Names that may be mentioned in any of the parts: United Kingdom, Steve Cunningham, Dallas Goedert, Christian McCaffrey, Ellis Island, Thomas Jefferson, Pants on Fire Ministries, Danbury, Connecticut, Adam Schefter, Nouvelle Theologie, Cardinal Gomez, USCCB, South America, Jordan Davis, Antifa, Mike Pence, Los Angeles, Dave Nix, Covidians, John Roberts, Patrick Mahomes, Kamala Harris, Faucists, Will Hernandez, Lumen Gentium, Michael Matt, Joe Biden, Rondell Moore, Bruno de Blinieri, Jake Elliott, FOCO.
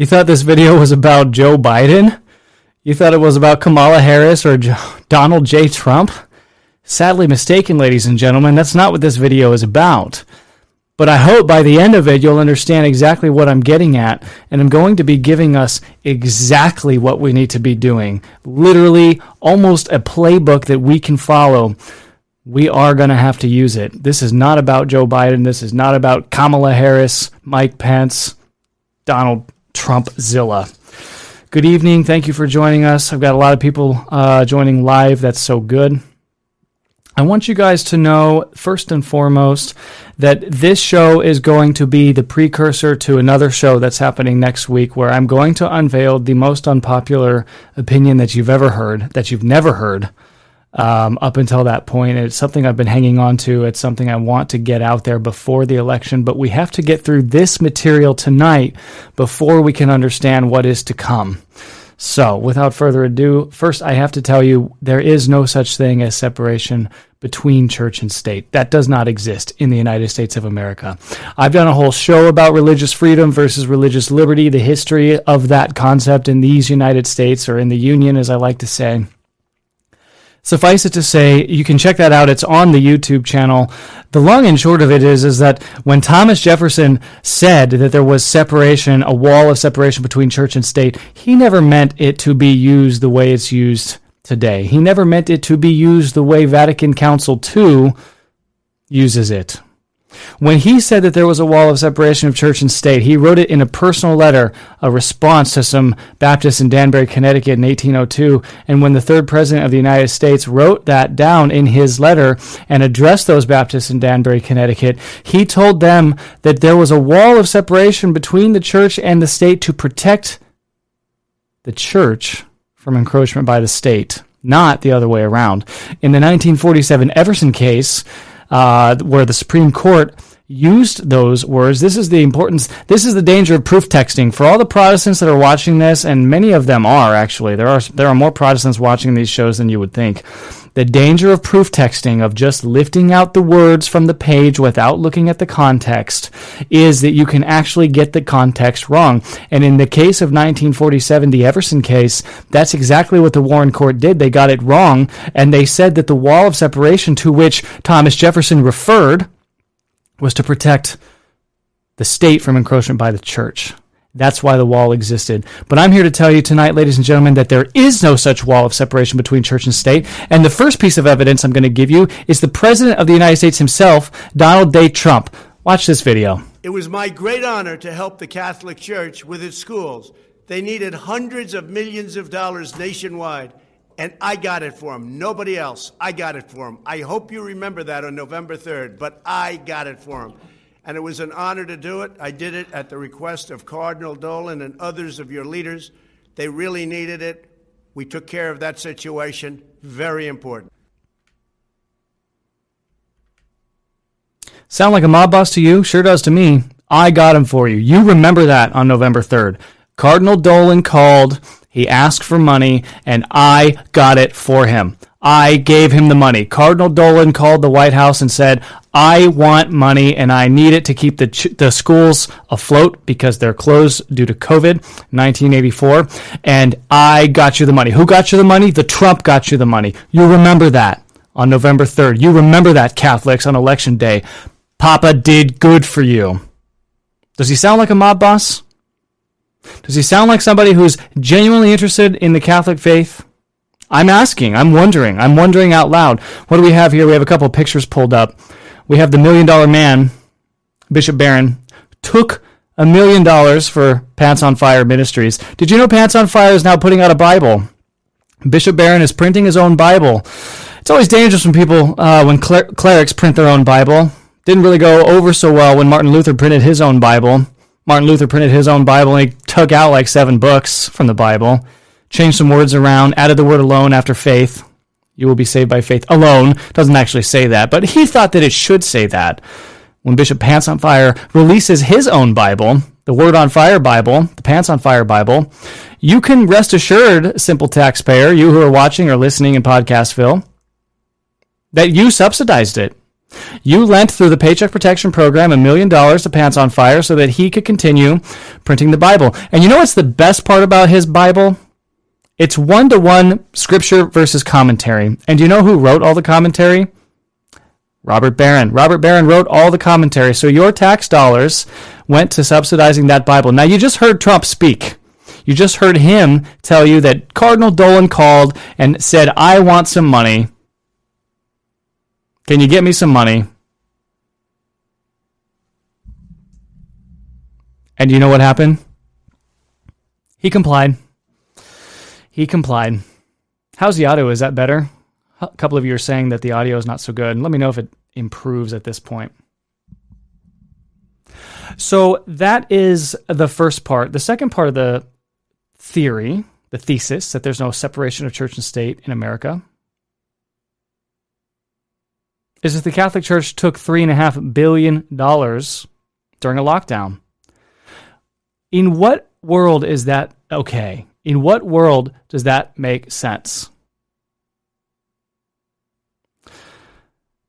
You thought this video was about Joe Biden? You thought it was about Kamala Harris or Donald J. Trump? Sadly mistaken, ladies and gentlemen. That's not what this video is about. But I hope by the end of it, you'll understand exactly what I'm getting at. And I'm going to be giving us exactly what we need to be doing. Literally, almost a playbook that we can follow. We are going to have to use it. This is not about Joe Biden. This is not about Kamala Harris, Mike Pence, Donald Trumpzilla. Good evening. Thank you for joining us. I've got a lot of people joining live. That's so good. I want you guys to know, first and foremost, that this show is going to be the precursor to another show that's happening next week where I'm going to unveil the most unpopular opinion that you've ever heard, that you've never heard up until that point. It's something I've been hanging on to. It's something I want to get out there before the election, but we have to get through this material tonight before we can understand what is to come. So, without further ado, first I have to tell you there is no such thing as separation between church and state. That does not exist in the United States of America. I've done a whole show about religious freedom versus religious liberty, the history of that concept in these United States, or in the Union, as I like to say. Suffice it to say, you can check that out. It's on the YouTube channel. The long and short of it is that when Thomas Jefferson said that there was separation, a wall of separation between church and state, he never meant it to be used the way it's used today. He never meant it to be used the way Vatican Council II uses it. When he said that there was a wall of separation of church and state, he wrote it in a personal letter, a response to some Baptists in Danbury, Connecticut in 1802. And when the third president of the United States wrote that down in his letter and addressed those Baptists in Danbury, Connecticut, he told them that there was a wall of separation between the church and the state to protect the church from encroachment by the state, not the other way around. In the 1947 Everson case, where the Supreme Court used those words. This is the importance. This is the danger of proof texting. For all the Protestants that are watching this, and many of them are actually, there are more Protestants watching these shows than you would think. The danger of proof texting, of just lifting out the words from the page without looking at the context, is that you can actually get the context wrong. And in the case of 1947, the Everson case, that's exactly what the Warren Court did. They got it wrong, and they said that the wall of separation to which Thomas Jefferson referred was to protect the state from encroachment by the church. That's why the wall existed. But I'm here to tell you tonight, ladies and gentlemen, that there is no such wall of separation between church and state. And the first piece of evidence I'm going to give you is the President of the United States himself, Donald J. Trump. Watch this video. It was my great honor to help the Catholic Church with its schools. They needed hundreds of millions of dollars nationwide, and I got it for them. Nobody else. I got it for them. I hope you remember that on November 3rd, but I got it for them. And it was an honor to do it. I did it at the request of Cardinal Dolan and others of your leaders. They really needed it. We took care of that situation. Very important. Sound like a mob boss to you? Sure does to me. I got him for you. You remember that on November 3rd. Cardinal Dolan called. He asked for money, and I got it for him. I gave him the money. Cardinal Dolan called the White House and said, I want money, and I need it to keep the schools afloat because they're closed due to COVID, 1984, and I got you the money. Who got you the money? The Trump got you the money. You remember that on November 3rd. You remember that, Catholics, on Election Day. Papa did good for you. Does he sound like a mob boss? Does he sound like somebody who's genuinely interested in the Catholic faith? I'm asking. I'm wondering out loud. What do we have here? We have a couple of pictures pulled up. We have the $1 million man, Bishop Barron, took $1 million for Pants on Fire Ministries. Did you know Pants on Fire is now putting out a Bible? Bishop Barron is printing his own Bible. It's always dangerous when people, when clerics print their own Bible. Didn't really go over so well when Martin Luther printed his own Bible. Martin Luther printed his own Bible, and he took out like 7 books from the Bible, changed some words around, added the word alone after faith. You will be saved by faith alone. Doesn't actually say that, but he thought that it should say that. When Bishop Pants on Fire releases his own Bible, the Word on Fire Bible, the Pants on Fire Bible, you can rest assured, simple taxpayer, you who are watching or listening in Podcastville, that you subsidized it. You lent through the Paycheck Protection Program $1 million to Pants on Fire so that he could continue printing the Bible. And you know what's the best part about his Bible? It's 1-to-1 scripture versus commentary. And you know who wrote all the commentary? Robert Barron. Robert Barron wrote all the commentary. So your tax dollars went to subsidizing that Bible. Now, you just heard Trump speak. You just heard him tell you that Cardinal Dolan called and said, I want some money. Can you get me some money? And you know what happened? He complied. He complied. How's the audio? Is that better? A couple of you are saying that the audio is not so good. Let me know if it improves at this point. So that is the first part. The second part of the theory, the thesis, that there's no separation of church and state in America, is that the Catholic Church took $3.5 billion during a lockdown. In what world is that okay? In what world does that make sense?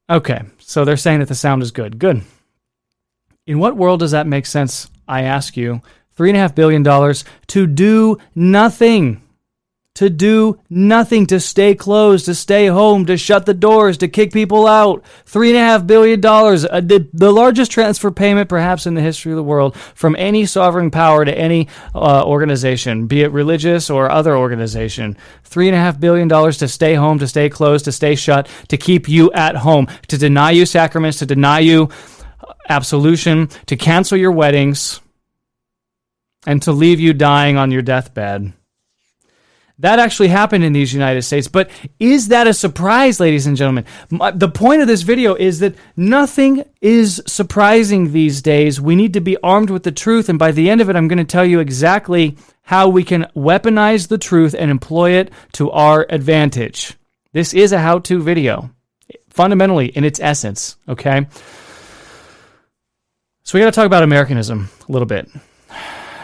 Okay, so they're saying that the sound is good. Good. In what world does that make sense, I ask you? $3.5 billion to do nothing. To do nothing, to stay closed, to stay home, to shut the doors, to kick people out. $3.5 billion, the largest transfer payment perhaps in the history of the world from any sovereign power to any organization, be it religious or other organization. $3.5 billion to stay home, to stay closed, to stay shut, to keep you at home, to deny you sacraments, to deny you absolution, to cancel your weddings, and to leave you dying on your deathbed. That actually happened in these United States. But is that a surprise, ladies and gentlemen? The point of this video is that nothing is surprising these days. We need to be armed with the truth. And by the end of it, I'm going to tell you exactly how we can weaponize the truth and employ it to our advantage. This is a how-to video, fundamentally, in its essence. Okay? So we got to talk about Americanism a little bit.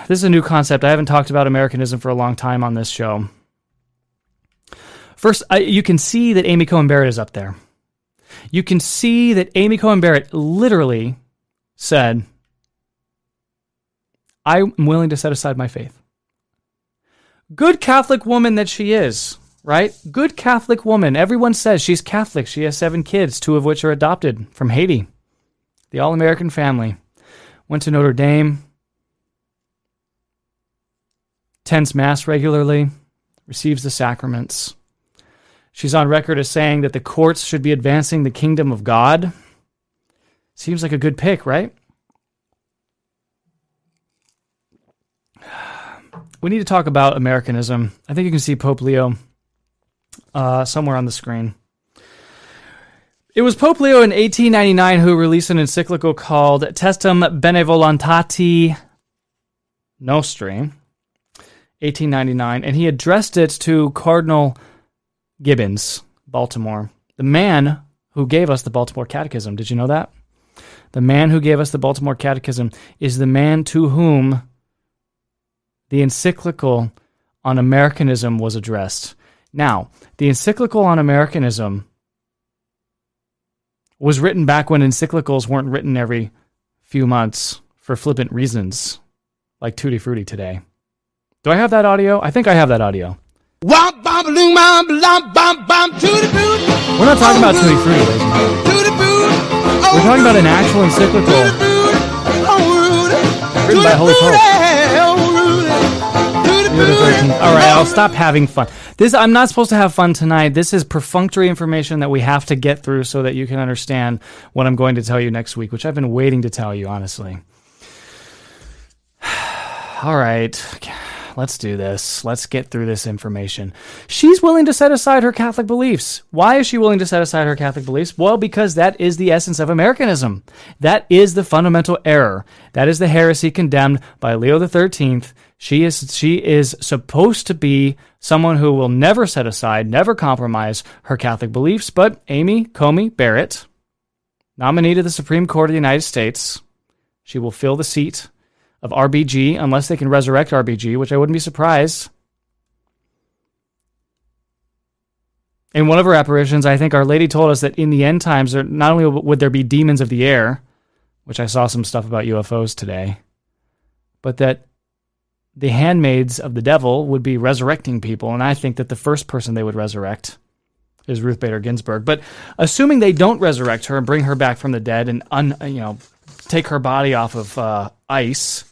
This is a new concept. I haven't talked about Americanism for a long time on this show. First, you can see that Amy Coney Barrett is up there. You can see that Amy Coney Barrett literally said, I'm willing to set aside my faith. Good Catholic woman that she is, right? Good Catholic woman. Everyone says she's Catholic. She has 7 kids, 2 of which are adopted from Haiti. The all-American family. Went to Notre Dame. Attends Mass regularly. Receives the sacraments. She's on record as saying that the courts should be advancing the kingdom of God. Seems like a good pick, right? We need to talk about Americanism. I think you can see Pope Leo somewhere on the screen. It was Pope Leo in 1899 who released an encyclical called Testum Benevolentati Nostri, 1899, and he addressed it to Cardinal Gibbons, Baltimore, the man who gave us the Baltimore Catechism. Did you know that? The man who gave us the Baltimore Catechism is the man to whom the encyclical on Americanism was addressed. Now, the encyclical on Americanism was written back when encyclicals weren't written every few months for flippant reasons, like Tutti Frutti today. Do I have that audio? I think I have that audio. We're not talking about Tutti Frutti, ladies and gentlemen. We're talking about an actual encyclical written by a Holy Pope. All right, I'll stop having fun. I'm not supposed to have fun tonight. This is perfunctory information that we have to get through so that you can understand what I'm going to tell you next week, which I've been waiting to tell you, honestly. All right. Let's do this. Let's get through this information. She's willing to set aside her Catholic beliefs. Why is she willing to set aside her Catholic beliefs? Well, because that is the essence of Americanism. That is the fundamental error. That is the heresy condemned by Leo XIII. She is supposed to be someone who will never set aside, never compromise her Catholic beliefs. But Amy Coney Barrett, nominee to the Supreme Court of the United States, she will fill the seat of RBG, unless they can resurrect RBG, which I wouldn't be surprised. in one of her apparitions, I think Our Lady told us that in the end times, there, not only would there be demons of the air, which I saw some stuff about UFOs today, but that the handmaids of the devil would be resurrecting people. And I think that the first person they would resurrect is Ruth Bader Ginsburg. But assuming they don't resurrect her and bring her back from the dead and take her body off of ice,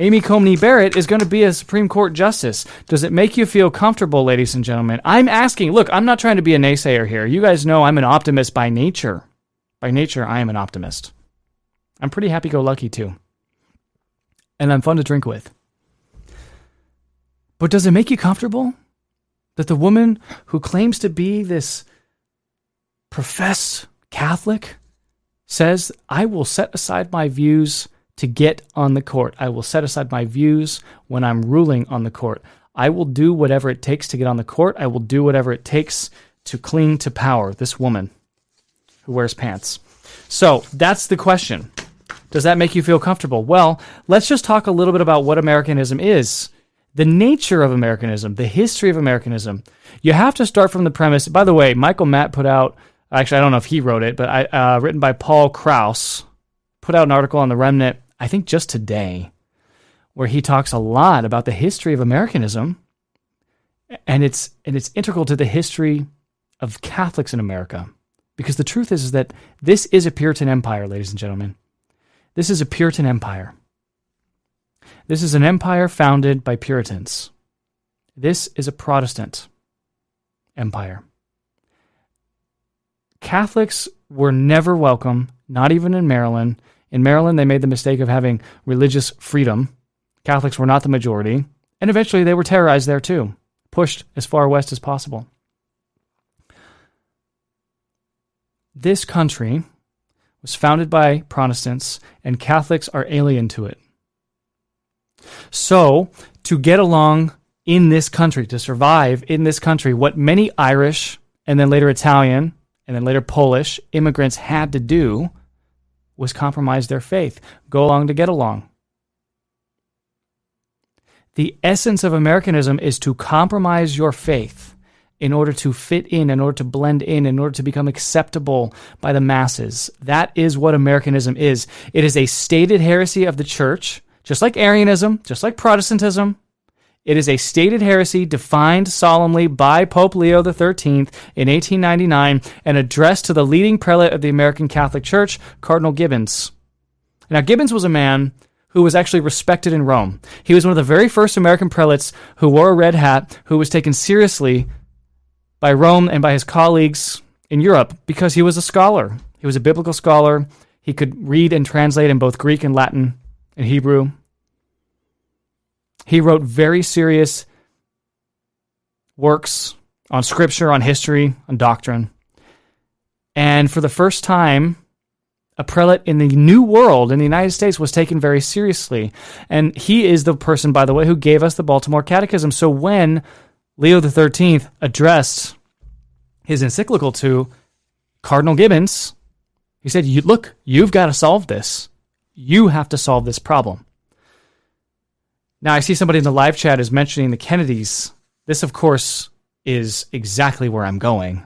Amy Coney Barrett is going to be a Supreme Court justice. Does it make you feel comfortable, ladies and gentlemen? I'm asking. Look, I'm not trying to be a naysayer here. You guys know I'm an optimist by nature. By nature, I am an optimist. I'm pretty happy-go-lucky, too. And I'm fun to drink with. But does it make you comfortable that the woman who claims to be this professed Catholic says, I will set aside my views to get on the court. I will set aside my views when I'm ruling on the court. I will do whatever it takes to get on the court. I will do whatever it takes to cling to power. This woman who wears pants. So that's the question. Does that make you feel comfortable? Well, let's just talk a little bit about what Americanism is, the nature of Americanism, the history of Americanism. You have to start from the premise. By the way, Michael Matt put out, actually, I don't know if he wrote it, but written by Paul Krause, put out an article on The Remnant, I think just today, where he talks a lot about the history of Americanism, and it's integral to the history of Catholics in America. Because the truth is that this is a Puritan empire, ladies and gentlemen. This is a Puritan empire. This is an empire founded by Puritans. This is a Protestant empire. Catholics were never welcome, not even in Maryland. In Maryland, they made the mistake of having religious freedom. Catholics were not the majority, and eventually they were terrorized there too, pushed as far west as possible. This country was founded by Protestants, and Catholics are alien to it. So, to get along in this country, to survive in this country, what many Irish, and then later Italian, and then later Polish immigrants had to do was compromise their faith, go along to get along. The essence of Americanism is to compromise your faith in order to fit in order to blend in order to become acceptable by the masses. That is what Americanism is. It is a stated heresy of the church, just like Arianism, just like Protestantism. It is a stated heresy defined solemnly by Pope Leo XIII in 1899 and addressed to the leading prelate of the American Catholic Church, Cardinal Gibbons. Now, Gibbons was a man who was actually respected in Rome. He was one of the very first American prelates who wore a red hat, who was taken seriously by Rome and by his colleagues in Europe because he was a scholar. He was a biblical scholar. He could read and translate in both Greek and Latin and Hebrew. He wrote very serious works on scripture, on history, on doctrine. And for the first time, a prelate in the New World, in the United States, was taken very seriously. And he is the person, by the way, who gave us the Baltimore Catechism. So when Leo XIII addressed his encyclical to Cardinal Gibbons, he said, look, you've got to solve this. You have to solve this problem. Now, I see somebody in the live chat is mentioning the Kennedys. This, of course, is exactly where I'm going.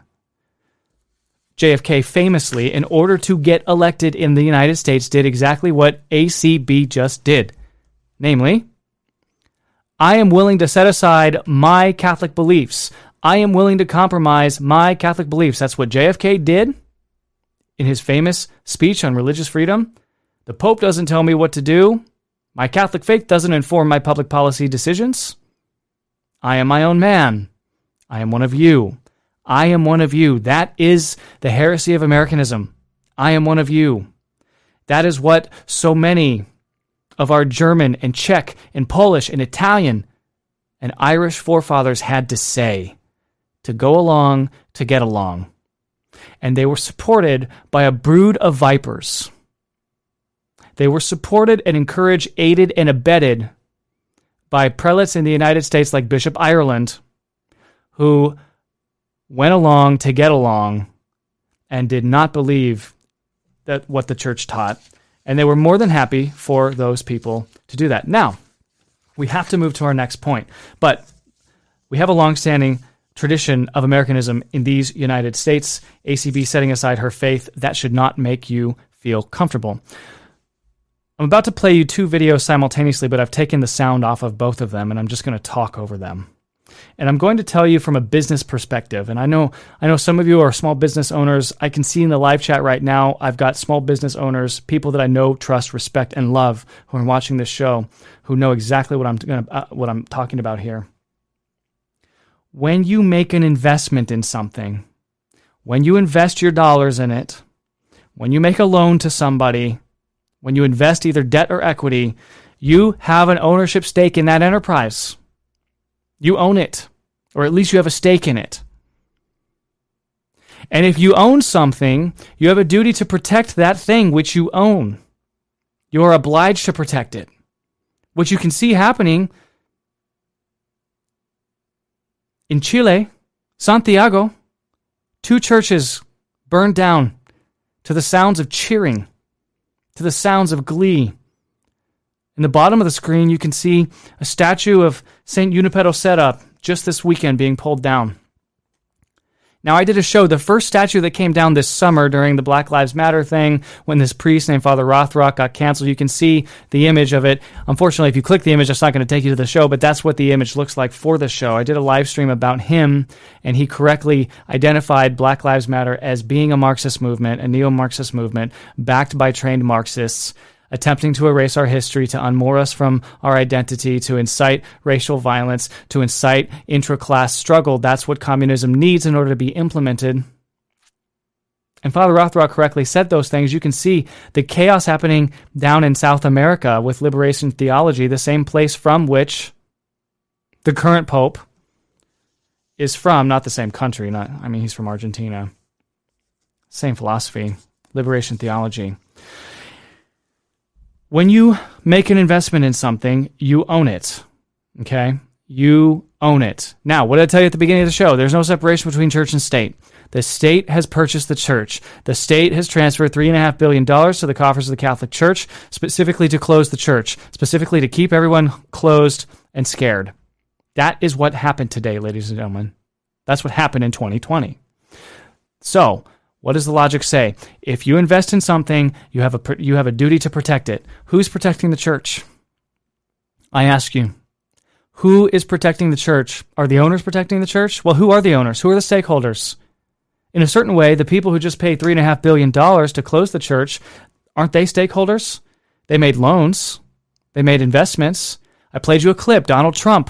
JFK famously, in order to get elected in the United States, did exactly what ACB just did. Namely, I am willing to set aside my Catholic beliefs. I am willing to compromise my Catholic beliefs. That's what JFK did in his famous speech on religious freedom. The Pope doesn't tell me what to do. My Catholic faith doesn't inform my public policy decisions. I am my own man. I am one of you. I am one of you. That is the heresy of Americanism. I am one of you. That is what so many of our German and Czech and Polish and Italian and Irish forefathers had to say to go along, to get along. And they were supported by a brood of vipers. They were supported and encouraged, aided, and abetted by prelates in the United States like Bishop Barron, who went along to get along and did not believe that what the church taught. And they were more than happy for those people to do that. Now, we have to move to our next point. But we have a longstanding tradition of Americanism in these United States. ACB setting aside her faith, that should not make you feel comfortable. I'm about to play you two videos simultaneously, but I've taken the sound off of both of them, and I'm just going to talk over them. And I'm going to tell you from a business perspective, and I know some of you are small business owners. I can see in the live chat right now, I've got small business owners, people that I know, trust, respect, and love who are watching this show, who know exactly what I'm talking about here. When you make an investment in something, when you invest your dollars in it, when you make a loan to somebody, when you invest either debt or equity, you have an ownership stake in that enterprise. You own it, or at least you have a stake in it. And if you own something, you have a duty to protect that thing which you own. You are obliged to protect it. What you can see happening in Chile, Santiago, two churches burned down to the sounds of cheering, to the sounds of glee. In the bottom of the screen, you can see a statue of St. Unipeto Serra just this weekend being pulled down. Now, I did a show, the first statue that came down this summer during the Black Lives Matter thing, when this priest named Father Rothrock got canceled. You can see the image of it. Unfortunately, if you click the image, it's not going to take you to the show, but that's what the image looks like for the show. I did a live stream about him, and he correctly identified Black Lives Matter as being a Marxist movement, a neo-Marxist movement backed by trained Marxists, attempting to erase our history, to unmoor us from our identity, to incite racial violence, to incite intra-class struggle. That's what communism needs in order to be implemented. And Father Rothrock correctly said those things. You can see the chaos happening down in South America with liberation theology, the same place from which the current Pope is from, not the same country. He's from Argentina. Same philosophy, liberation theology. When you make an investment in something, you own it, okay? You own it. Now, what did I tell you at the beginning of the show? There's no separation between church and state. The state has purchased the church. The state has transferred $3.5 billion to the coffers of the Catholic Church, specifically to close the church, specifically to keep everyone closed and scared. That is what happened today, ladies and gentlemen. That's what happened in 2020. So, what does the logic say? If you invest in something, you have a duty to protect it. Who's protecting the church? I ask you, who is protecting the church? Are the owners protecting the church? Well, who are the owners? Who are the stakeholders? In a certain way, the people who just paid $3.5 billion to close the church, aren't they stakeholders? They made loans. They made investments. I played you a clip, Donald Trump.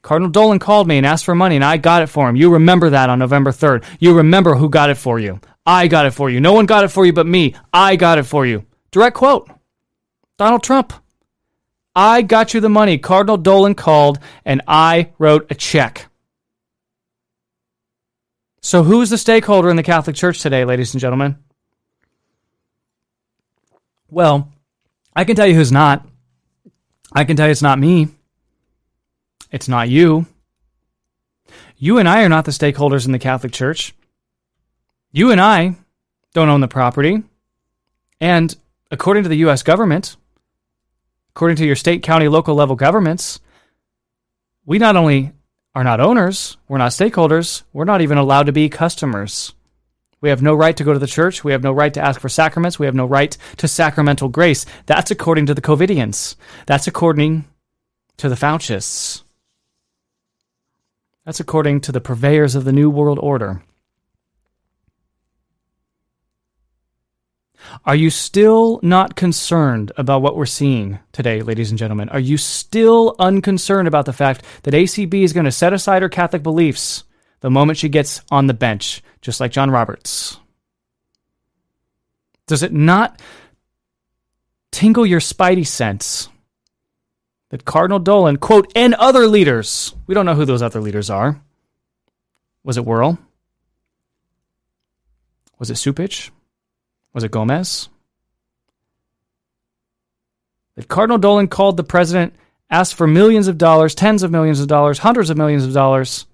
Cardinal Dolan called me and asked for money, and I got it for him. You remember that on November 3rd. You remember who got it for you. I got it for you. No one got it for you but me. I got it for you. Direct quote. Donald Trump. I got you the money. Cardinal Dolan called, and I wrote a check. So who's the stakeholder in the Catholic Church today, ladies and gentlemen? Well, I can tell you who's not. I can tell you it's not me. It's not you. You and I are not the stakeholders in the Catholic Church. You and I don't own the property. And according to the U.S. government, according to your state, county, local level governments, we not only are not owners, we're not stakeholders, we're not even allowed to be customers. We have no right to go to the church. We have no right to ask for sacraments. We have no right to sacramental grace. That's according to the Covidians. That's according to the Faucists. That's according to the purveyors of the New World Order. Are you still not concerned about what we're seeing today, ladies and gentlemen? Are you still unconcerned about the fact that ACB is going to set aside her Catholic beliefs the moment she gets on the bench, just like John Roberts? Does it not tingle your spidey sense that Cardinal Dolan, quote, and other leaders, we don't know who those other leaders are. Was it Wuerl? Was it Supich? Was it Gomez? That Cardinal Dolan called the president, asked for millions of dollars, tens of millions of dollars, hundreds of millions of dollars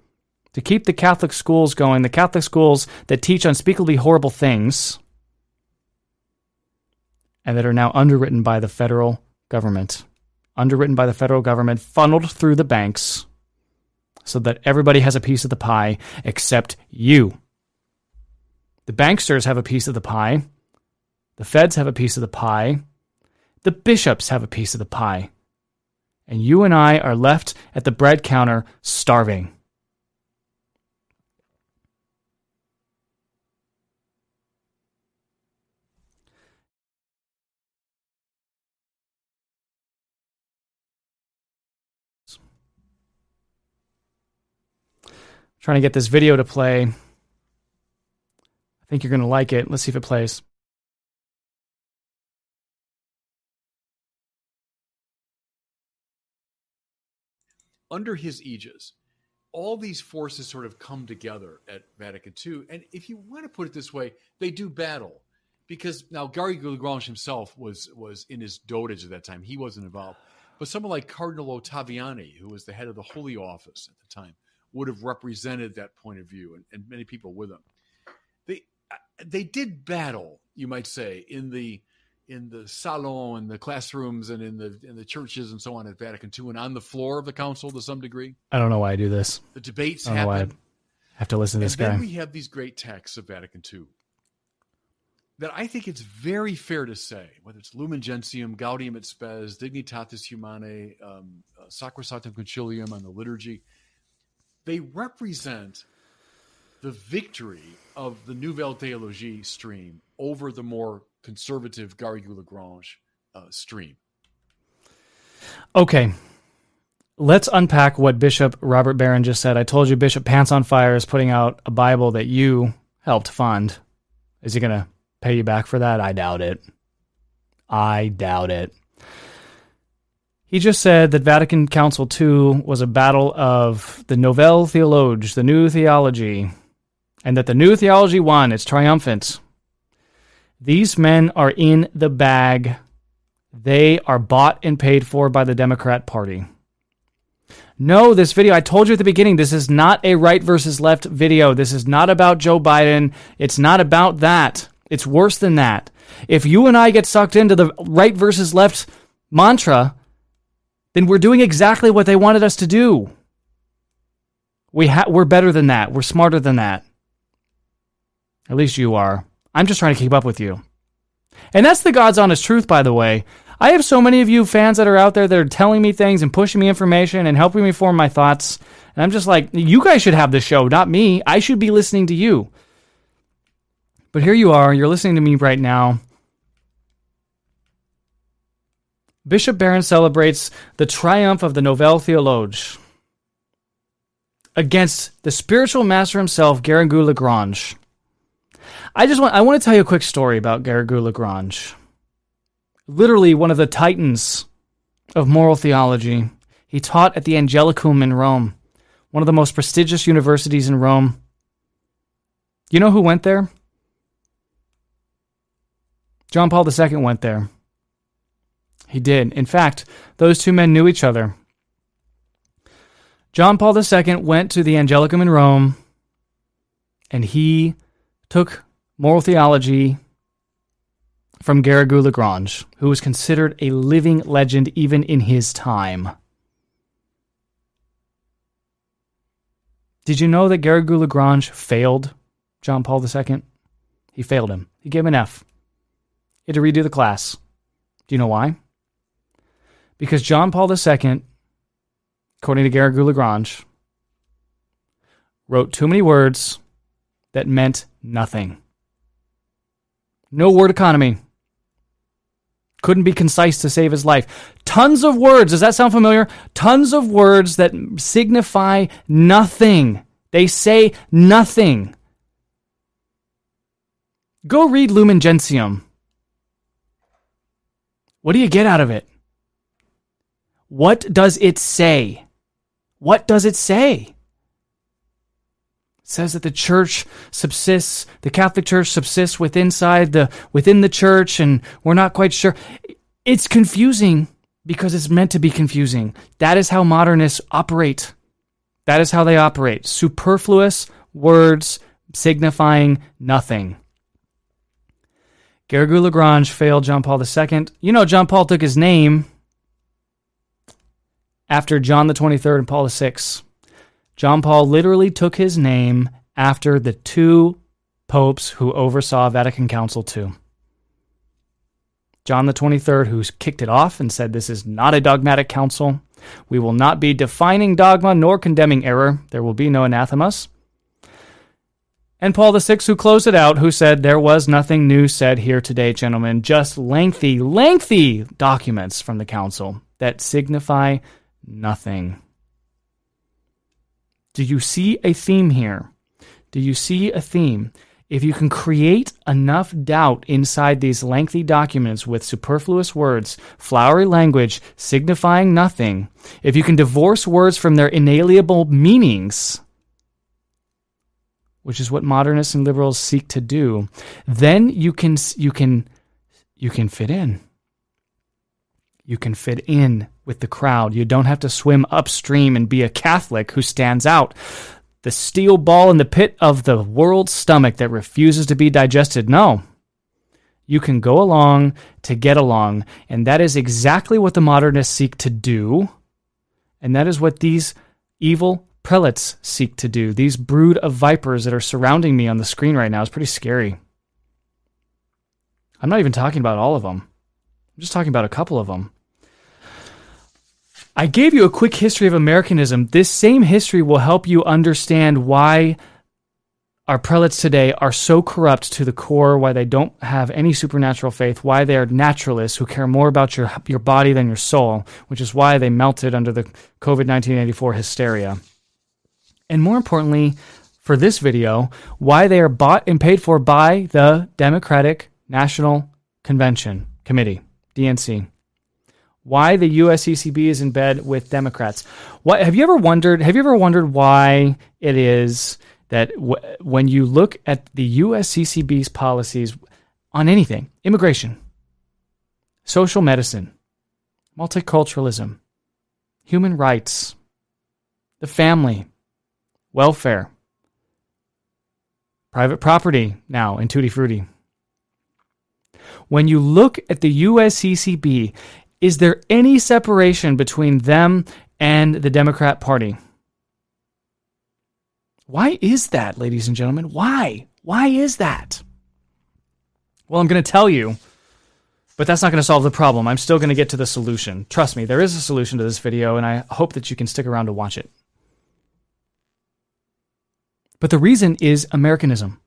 to keep the Catholic schools going, the Catholic schools that teach unspeakably horrible things and that are now underwritten by the federal government. Funneled through the banks, so that everybody has a piece of the pie except you. The banksters have a piece of the pie. The feds have a piece of the pie. The bishops have a piece of the pie. And you and I are left at the bread counter starving. Trying to get this video to play. I think you're going to like it. Let's see if it plays. Under his aegis, all these forces sort of come together at Vatican II. And if you want to put it this way, they do battle. Because now Gary Lagrange himself was in his dotage at that time. He wasn't involved. But someone like Cardinal Ottaviani, who was the head of the Holy Office at the time, would have represented that point of view, and many people with him. They did battle, you might say, in the salon, in the classrooms, and in the churches and so on at Vatican II, and on the floor of the council to some degree. I don't know why I do this. The debates happen. I have to listen to this guy. And then we have these great texts of Vatican II that I think it's very fair to say, whether it's Lumen Gentium, Gaudium et Spes, Dignitatis Humanae, Sacrosanctum Concilium on the liturgy, they represent the victory of the Nouvelle Theologie stream over the more conservative Garrigou Lagrange stream. Okay. Let's unpack what Bishop Robert Barron just said. I told you Bishop Pants on Fire is putting out a Bible that you helped fund. Is he going to pay you back for that? I doubt it. He just said that Vatican Council II was a battle of the Nouvelle Theologie, the new theology, and that the new theology won. It's triumphant. These men are in the bag. They are bought and paid for by the Democrat Party. No, this video, I told you at the beginning, this is not a right versus left video. This is not about Joe Biden. It's not about that. It's worse than that. If you and I get sucked into the right versus left mantra, then we're doing exactly what they wanted us to do. We're better than that. We're smarter than that. At least you are. I'm just trying to keep up with you. And that's the God's honest truth, by the way. I have so many of you fans that are out there that are telling me things and pushing me information and helping me form my thoughts. And I'm just like, you guys should have this show, not me. I should be listening to you. But here you are. You're listening to me right now. Bishop Barron celebrates the triumph of the Nouvelle Theologie against the spiritual master himself, Garrigou Lagrange. I want to tell you a quick story about Garrigou Lagrange. Literally one of the titans of moral theology. He taught at the Angelicum in Rome, one of the most prestigious universities in Rome. You know who went there? John Paul II went there. He did. In fact, those two men knew each other. John Paul II went to the Angelicum in Rome, and he took moral theology from Garrigou Lagrange, who was considered a living legend even in his time. Did you know that Garrigou Lagrange failed John Paul II? He failed him. He gave him an F. He had to redo the class. Do you know why? Because John Paul II, according to Garrigou Lagrange, wrote too many words that meant nothing. No word economy. Couldn't be concise to save his life. Tons of words. Does that sound familiar? Tons of words that signify nothing. They say nothing. Go read Lumen Gentium. What do you get out of it? What does it say? What does it say? It says that the church subsists, the Catholic Church subsists within the church, and we're not quite sure. It's confusing because it's meant to be confusing. That is how modernists operate. That is how they operate. Superfluous words signifying nothing. Garrigou Lagrange failed John Paul II. You know, John Paul took his name after John the 23rd and Paul VI. John Paul literally took his name after the two popes who oversaw Vatican Council II. John the 23rd, who's kicked it off and said this is not a dogmatic council. We will not be defining dogma nor condemning error. There will be no anathemas. And Paul VI, who closed it out, who said, there was nothing new said here today, gentlemen, just lengthy, lengthy documents from the council that signify nothing. Do you see a theme here? Do you see a theme? If you can create enough doubt inside these lengthy documents with superfluous words, flowery language, signifying nothing, if you can divorce words from their inalienable meanings, which is what modernists and liberals seek to do, then you can fit in. You can fit in with the crowd. You don't have to swim upstream and be a Catholic who stands out. The steel ball in the pit of the world's stomach that refuses to be digested. No. You can go along to get along. And that is exactly what the modernists seek to do. And that is what these evil prelates seek to do. These brood of vipers that are surrounding me on the screen right now is pretty scary. I'm not even talking about all of them. I'm just talking about a couple of them. I gave you a quick history of Americanism. This same history will help you understand why our prelates today are so corrupt to the core, why they don't have any supernatural faith, why they are naturalists who care more about your body than your soul, which is why they melted under the COVID-1984 hysteria. And more importantly, for this video, why they are bought and paid for by the Democratic National Convention Committee, DNC. Why the USCCB is in bed with Democrats. Have you ever wondered why it is that when you look at the USCCB's policies on anything, immigration, social medicine, multiculturalism, human rights, the family, welfare, private property now in Tutti Frutti. When you look at the USCCB, is there any separation between them and the Democrat Party? Why is that, ladies and gentlemen? Why? Why is that? Well, I'm going to tell you, but that's not going to solve the problem. I'm still going to get to the solution. Trust me, there is a solution to this video, and I hope that you can stick around to watch it. But the reason is Americanism.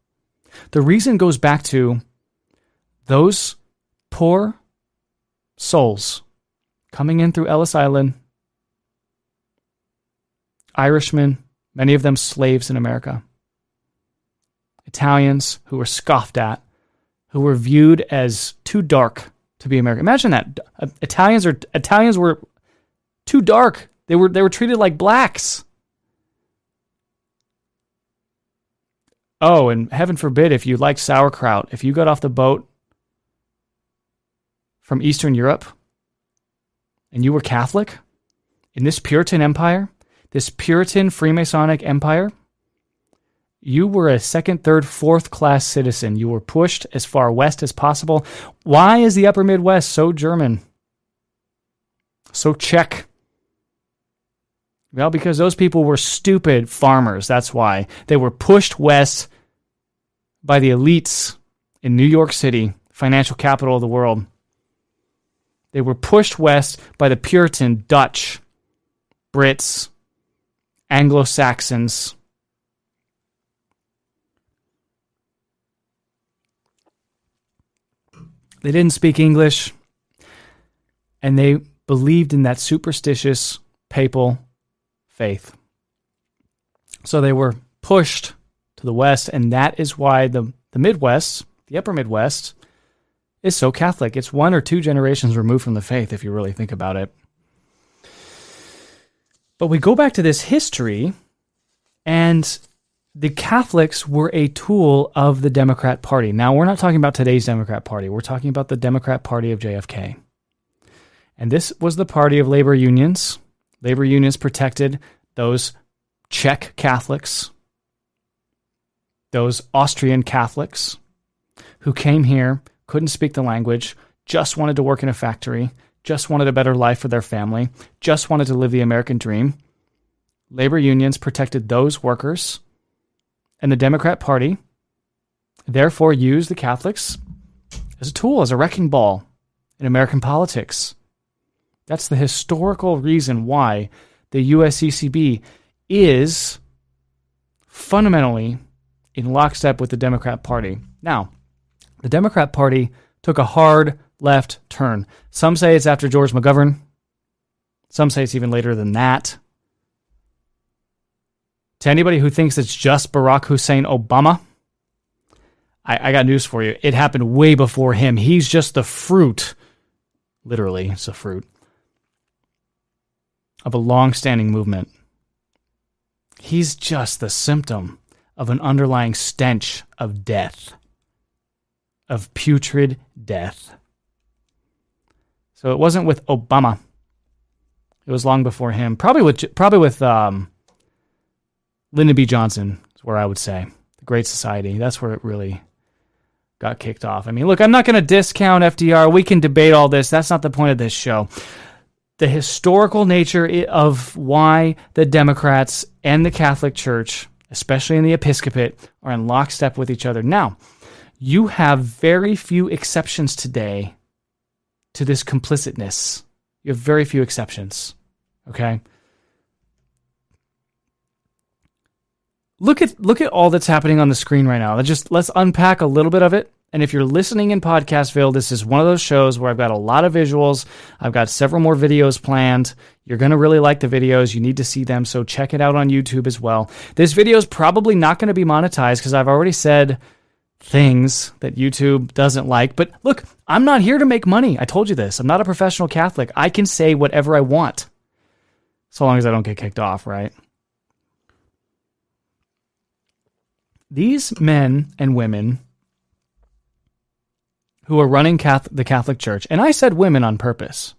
The reason goes back to those poor souls coming in through Ellis Island, Irishmen, many of them slaves in America, Italians who were scoffed at, who were viewed as too dark to be American. Imagine that. Italians were too dark. They were treated like blacks. Oh, and heaven forbid if you liked sauerkraut, if you got off the boat from Eastern Europe, and you were Catholic, in this Puritan empire, this Puritan Freemasonic empire, you were a second, third, fourth class citizen. You were pushed as far west as possible. Why is the upper Midwest so German? So Czech? Well, because those people were stupid farmers. That's why. They were pushed west by the elites in New York City, financial capital of the world. They were pushed west by the Puritan Dutch, Brits, Anglo-Saxons. They didn't speak English, and they believed in that superstitious papal faith. So they were pushed to the west, and that is why the Midwest, the upper Midwest, is so Catholic. It's one or two generations removed from the faith, if you really think about it. But we go back to this history, and the Catholics were a tool of the Democrat Party. Now, we're not talking about today's Democrat Party. We're talking about the Democrat Party of JFK. And this was the party of labor unions. Labor unions protected those Czech Catholics, those Austrian Catholics who came here, couldn't speak the language, just wanted to work in a factory, just wanted a better life for their family, just wanted to live the American dream. labor unions protected those workers, and the Democrat Party therefore used the Catholics as a tool, as a wrecking ball in American politics. That's the historical reason why the USCCB is fundamentally in lockstep with the Democrat Party. Now, the Democrat Party took a hard left turn. Some say it's after George McGovern. Some say it's even later than that. To anybody who thinks it's just Barack Hussein Obama, I got news for you. It happened way before him. He's just the fruit, literally, it's a fruit, of a long-standing movement. He's just the symptom of an underlying stench of death, of putrid death. So it wasn't with Obama. It was long before him. Probably with Lyndon B. Johnson is where I would say. The Great Society. That's where it really got kicked off. I mean, look, I'm not going to discount FDR. We can debate all this. That's not the point of this show. The historical nature of why the Democrats and the Catholic Church, especially in the Episcopate, are in lockstep with each other. Now, you have very few exceptions today to this complicitness. You have very few exceptions, okay? Look at all that's happening on the screen right now. Let's unpack a little bit of it. And if you're listening in Podcastville, this is one of those shows where I've got a lot of visuals. I've got several more videos planned. You're going to really like the videos. You need to see them, so check it out on YouTube as well. This video is probably not going to be monetized because I've already said things that YouTube doesn't like. But look, I'm not here to make money. I told you this. I'm not a professional Catholic. I can say whatever I want so long as I don't get kicked off, right? These men and women who are running the Catholic Church, and I said women on purpose.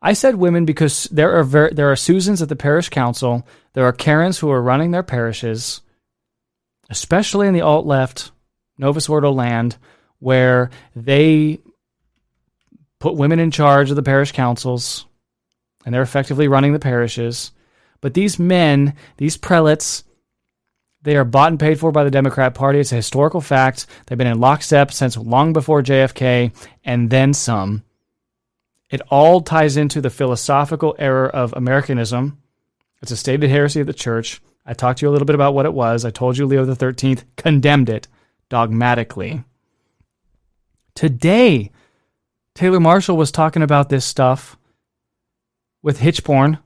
I said women because there are Susans at the parish council. There are Karens who are running their parishes, especially in the alt-left, Novus Ordo land, where they put women in charge of the parish councils, and they're effectively running the parishes. But these men, these prelates, they are bought and paid for by the Democrat Party. It's a historical fact. They've been in lockstep since long before JFK and then some. It all ties into the philosophical error of Americanism. It's a stated heresy of the church. I talked to you a little bit about what it was. I told you Leo XIII condemned it dogmatically. Today, Taylor Marshall was talking about this stuff with Hitchborn.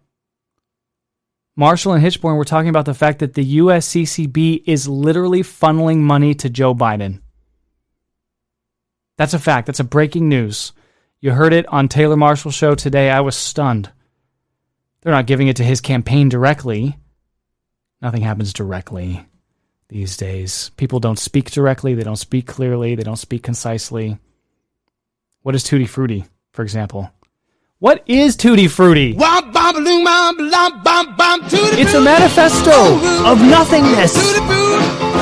Marshall and Hitchborn were talking about the fact that the USCCB is literally funneling money to Joe Biden. That's a fact. That's a breaking news. You heard it on Taylor Marshall's show today. I was stunned. They're not giving it to his campaign directly. Nothing happens directly these days. People don't speak directly. They don't speak clearly. They don't speak concisely. What is Tutti Frutti, for example? What is Tutti Frutti? It's a manifesto of nothingness.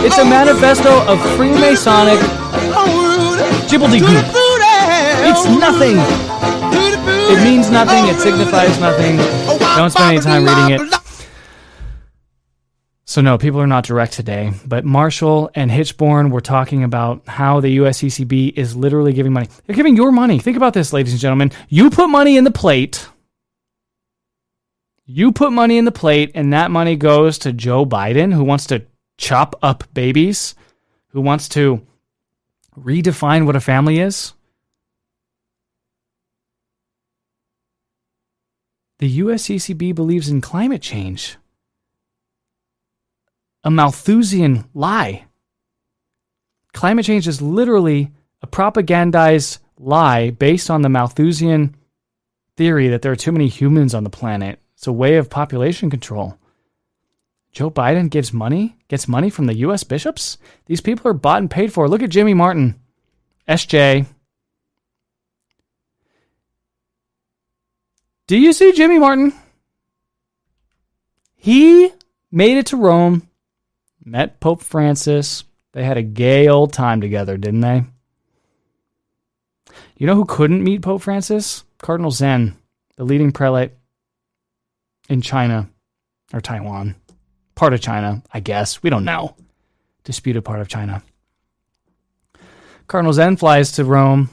It's a manifesto of Freemasonic jibble-dee-goo. It's nothing. It means nothing. It signifies nothing. Don't spend any time reading it. So no, people are not direct today, but Marshall and Hitchborn were talking about how the USCCB is literally giving money. They're giving your money. Think about this, ladies and gentlemen. You put money in the plate. You put money in the plate, and that money goes to Joe Biden, who wants to chop up babies, who wants to redefine what a family is. The USCCB believes in climate change. A Malthusian lie. Climate change is literally a propagandized lie based on the Malthusian theory that there are too many humans on the planet. It's a way of population control. Joe Biden gets money from the U.S. bishops. These people are bought and paid for. Look at Jimmy Martin, SJ. Do you see Jimmy Martin? He made it to Rome. Met Pope Francis. They had a gay old time together, didn't they? You know who couldn't meet Pope Francis? Cardinal Zen, the leading prelate in China. or Taiwan, part of China, I guess. We don't know. Disputed part of China. Cardinal Zen flies to Rome,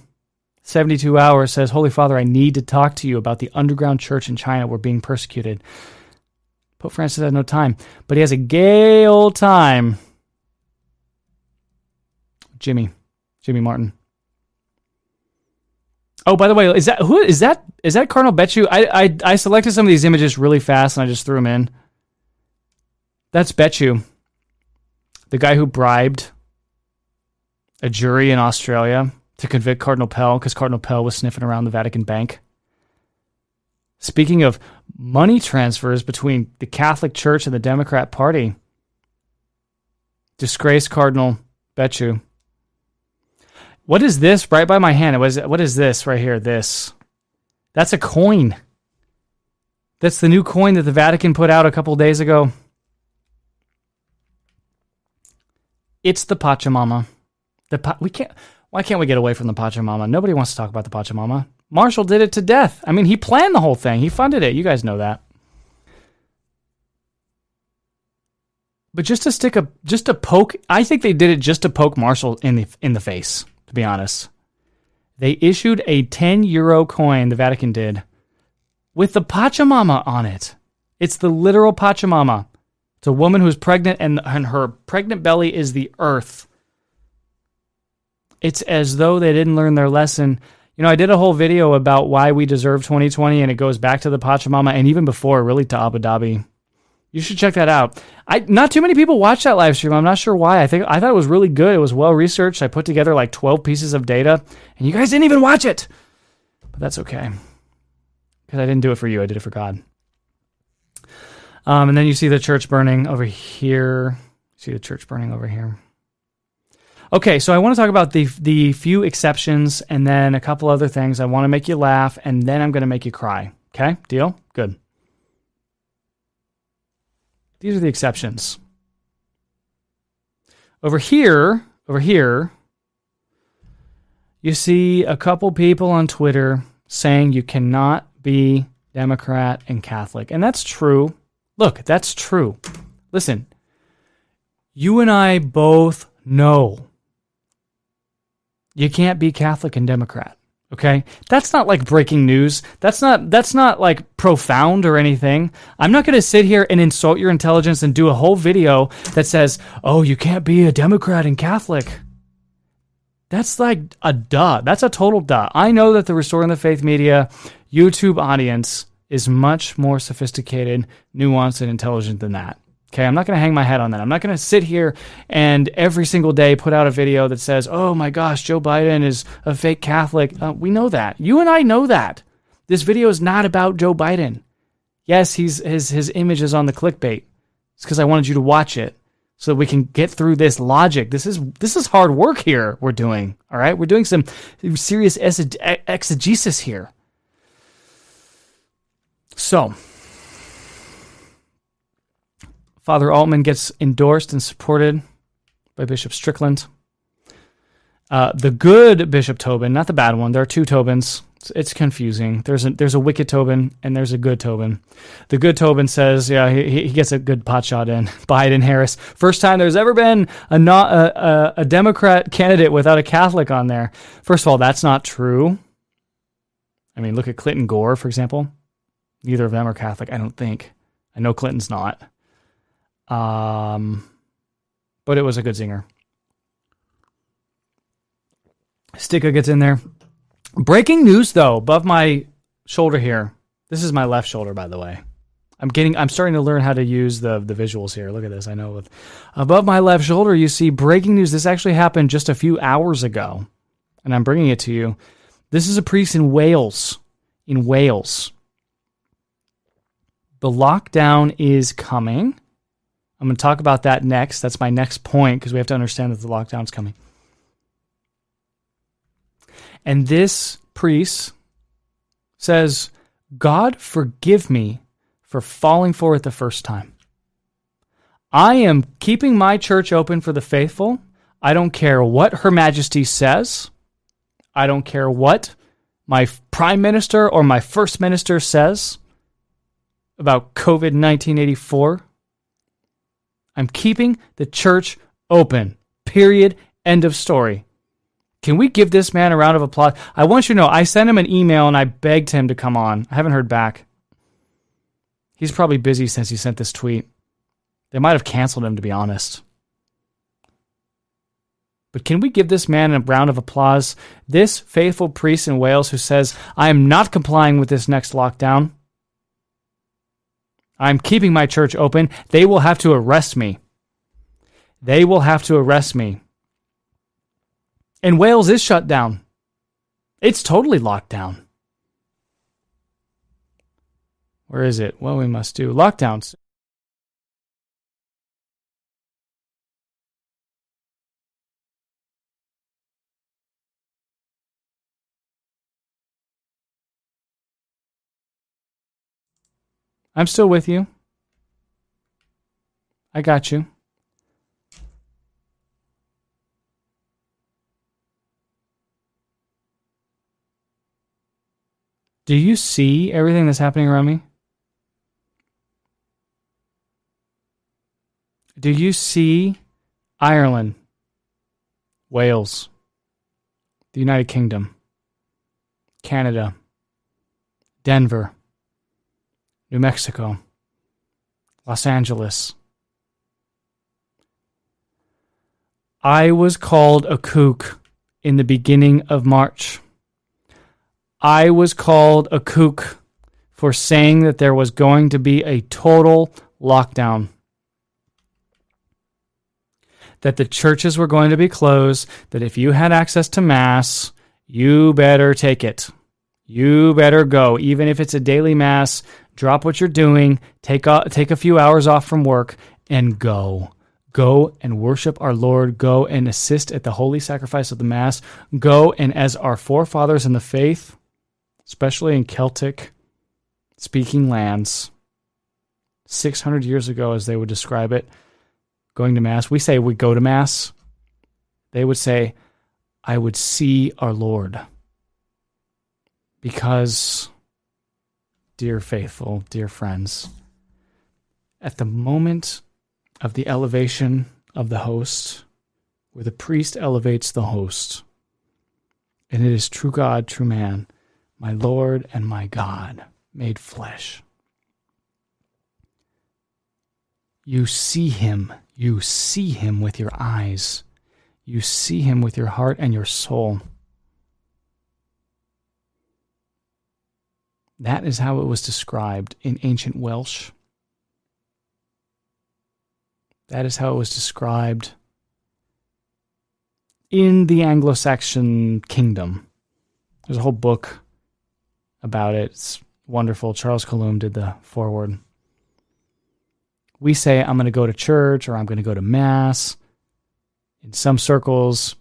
72 hours, says, Holy Father, I need to talk to you about the underground church in China. We're being persecuted. Pope Francis had no time, but he has a gay old time. Jimmy Martin. Oh, by the way, is that Cardinal Becciu? I selected some of these images really fast and I just threw them in. That's Becciu, the guy who bribed a jury in Australia to convict Cardinal Pell because Cardinal Pell was sniffing around the Vatican Bank. Speaking of money transfers between the Catholic Church and the Democrat Party, disgraced Cardinal Becciu. What is this right by my hand? What is this right here? This. That's a coin. That's the new coin that the Vatican put out a couple days ago. It's the Pachamama. Why can't we get away from the Pachamama? Nobody wants to talk about the Pachamama. Marshall did it to death. I mean, he planned the whole thing. He funded it. You guys know that. But just to poke, I think they did it just to poke Marshall in the face. To be honest, they issued a 10 euro coin, the Vatican did, with the Pachamama on it. It's the literal Pachamama. It's a woman who's pregnant, and her pregnant belly is the earth. It's as though they didn't learn their lesson. You know, I did a whole video about why we deserve 2020, and it goes back to the Pachamama, and even before, really, to Abu Dhabi. You should check that out. Not too many people watch that live stream. I'm not sure why. I thought it was really good. It was well-researched. I put together like 12 pieces of data, and you guys didn't even watch it. But that's okay, because I didn't do it for you. I did it for God. And then you see the church burning over here. Okay, so I want to talk about the few exceptions and then a couple other things. I want to make you laugh, and then I'm going to make you cry. Okay, deal? Good. These are the exceptions. Over here, you see a couple people on Twitter saying you cannot be Democrat and Catholic. And that's true. Look, that's true. Listen, you and I both know you can't be Catholic and Democrat. Okay? That's not like breaking news. That's not like profound or anything. I'm not going to sit here and insult your intelligence and do a whole video that says, oh, you can't be a Democrat and Catholic. That's like a duh. That's a total duh. I know that the Restoring the Faith Media YouTube audience is much more sophisticated, nuanced, and intelligent than that. Okay, I'm not going to hang my head on that. I'm not going to sit here and every single day put out a video that says, oh my gosh, Joe Biden is a fake Catholic. We know that. You and I know that. This video is not about Joe Biden. Yes, his image is on the clickbait. It's because I wanted you to watch it so that we can get through this logic. This is hard work here we're doing, all right? We're doing some serious exegesis here. So Father Altman gets endorsed and supported by Bishop Strickland. The good Bishop Tobin, not the bad one. There are two Tobins. It's confusing. There's a wicked Tobin and there's a good Tobin. The good Tobin says, yeah, he gets a good pot shot in. Biden Harris. First time there's ever been a Democrat candidate without a Catholic on there. First of all, that's not true. I mean, look at Clinton Gore, for example. Neither of them are Catholic, I don't think. I know Clinton's not. But it was a good zinger. Sticka gets in there. Breaking news, though, above my shoulder here. This is my left shoulder, by the way. I'm starting to learn how to use the visuals here. Look at this. I know. Above my left shoulder, you see breaking news. This actually happened just a few hours ago, and I'm bringing it to you. This is a priest in Wales. The lockdown is coming. I'm going to talk about that next. That's my next point because we have to understand that the lockdown's coming. And this priest says, God forgive me for falling for it the first time. I am keeping my church open for the faithful. I don't care what Her Majesty says. I don't care what my prime minister or my first minister says. about COVID-1984? I'm keeping the church open. Period. End of story. Can we give this man a round of applause? I want you to know, I sent him an email and I begged him to come on. I haven't heard back. He's probably busy since he sent this tweet. They might have canceled him, to be honest. But can we give this man a round of applause? This faithful priest in Wales who says, I am not complying with this next lockdown. I'm keeping my church open. They will have to arrest me. They will have to arrest me. And Wales is shut down. It's totally locked down. Where is it? Well, we must do lockdowns. I'm still with you. I got you. Do you see everything that's happening around me? Do you see Ireland, Wales, the United Kingdom, Canada, Denver, New Mexico, Los Angeles? I was called a kook in the beginning of March. I was called a kook for saying that there was going to be a total lockdown, that the churches were going to be closed, that if you had access to mass, you better take it. You better go, even if it's a daily mass. Drop what you're doing, take a few hours off from work, and go. Go and worship our Lord. Go and assist at the holy sacrifice of the Mass. Go and, as our forefathers in the faith, especially in Celtic-speaking lands, 600 years ago, as they would describe it, going to Mass. We say we go to Mass. They would say, I would see our Lord. Because... dear faithful, dear friends, at the moment of the elevation of the host, where the priest elevates the host, and it is true God, true man, my Lord and my God, made flesh. You see him with your eyes, you see him with your heart and your soul. That is how it was described in ancient Welsh. That is how it was described in the Anglo-Saxon kingdom. There's a whole book about it. It's wonderful. Charles Columb did the foreword. We say, I'm going to go to church or I'm going to go to mass. In some circles,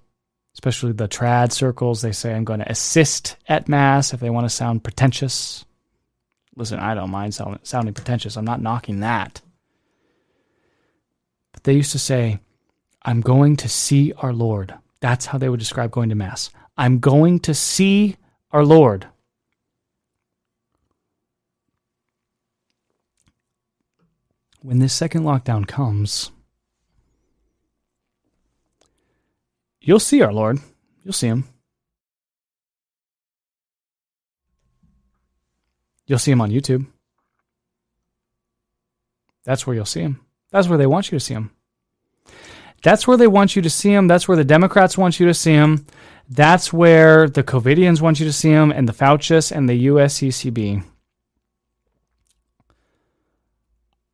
especially the trad circles, they say, I'm going to assist at mass if they want to sound pretentious. Listen, I don't mind sounding pretentious. I'm not knocking that. But they used to say, I'm going to see our Lord. That's how they would describe going to mass. I'm going to see our Lord. When this second lockdown comes, you'll see our Lord. You'll see him. You'll see him on YouTube. That's where you'll see him. That's where they want you to see him. That's where they want you to see him. That's where the Democrats want you to see him. That's where the Covidians want you to see him, and the Faucists and the USCCB.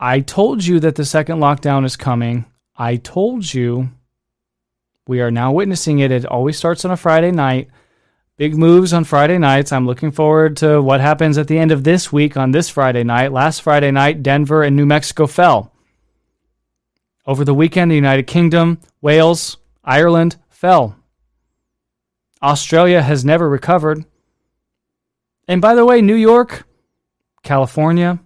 I told you that the second lockdown is coming. I told you. We are now witnessing it. It always starts on a Friday night. Big moves on Friday nights. I'm looking forward to what happens at the end of this week on this Friday night. Last Friday night, Denver and New Mexico fell. Over the weekend, the United Kingdom, Wales, Ireland fell. Australia has never recovered. And by the way, New York, California,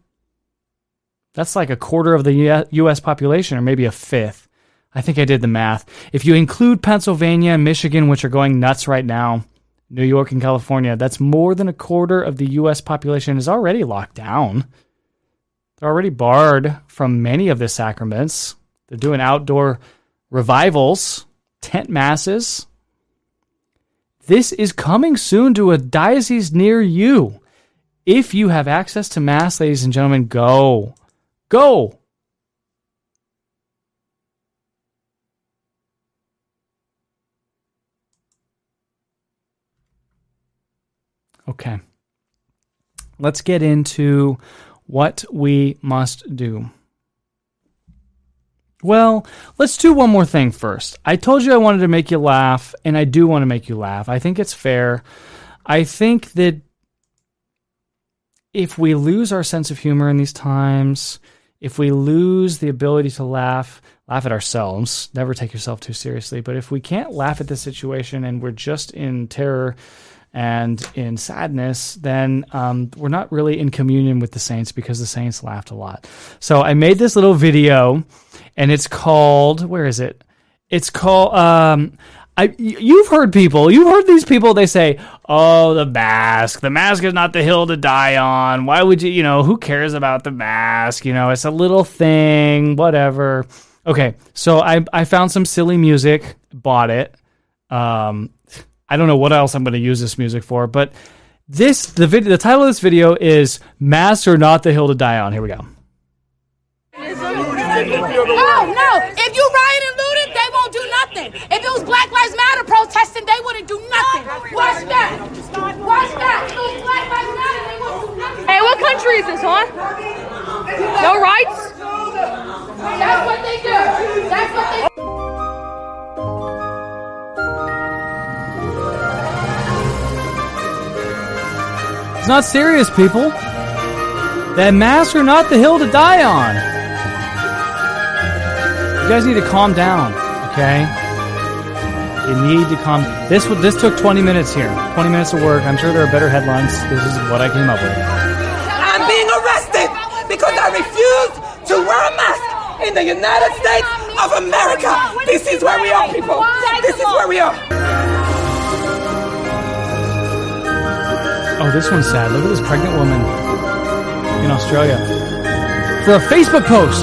that's like a quarter of the U.S. population, or maybe a fifth. I think I did the math. If you include Pennsylvania and Michigan, which are going nuts right now, New York and California, that's more than a quarter of the U.S. population is already locked down. They're already barred from many of the sacraments. They're doing outdoor revivals, tent masses. This is coming soon to a diocese near you. If you have access to Mass, ladies and gentlemen, go. Go! Okay. Let's get into what we must do. Well, let's do one more thing first. I told you I wanted to make you laugh, and I do want to make you laugh. I think it's fair. I think that if we lose our sense of humor in these times, if we lose the ability to laugh at ourselves, never take yourself too seriously, but if we can't laugh at this situation and we're just in terror and in sadness, then we're not really in communion with the saints, because the saints laughed a lot. So I made this little video, and it's called, where is it? It's called, you've heard these people, they say, oh, the mask is not the hill to die on. Why would you, who cares about the mask? It's a little thing, whatever. Okay, so I found some silly music, bought it. I don't know what else I'm going to use this music for, but the title of this video is "Masks Are Not the Hill to Die On." Here we go. Oh, no. If you riot and looted, they won't do nothing. If it was Black Lives Matter protesting, they wouldn't do nothing. Watch that. Watch that. If it was Black Lives Matter, they won't do nothing. Hey, what country is this, huh? No rights? That's what they do. That's what they do. It's not serious, people. That masks are not the hill to die on. You guys need to calm down, okay? You need to calm. This took 20 minutes here. 20 minutes of work. I'm sure there are better headlines. This is what I came up with. I'm being arrested because I refused to wear a mask in the United States of America. This is where we are, people. This is where we are. Oh, this one's sad. Look at this pregnant woman in Australia. For a Facebook post,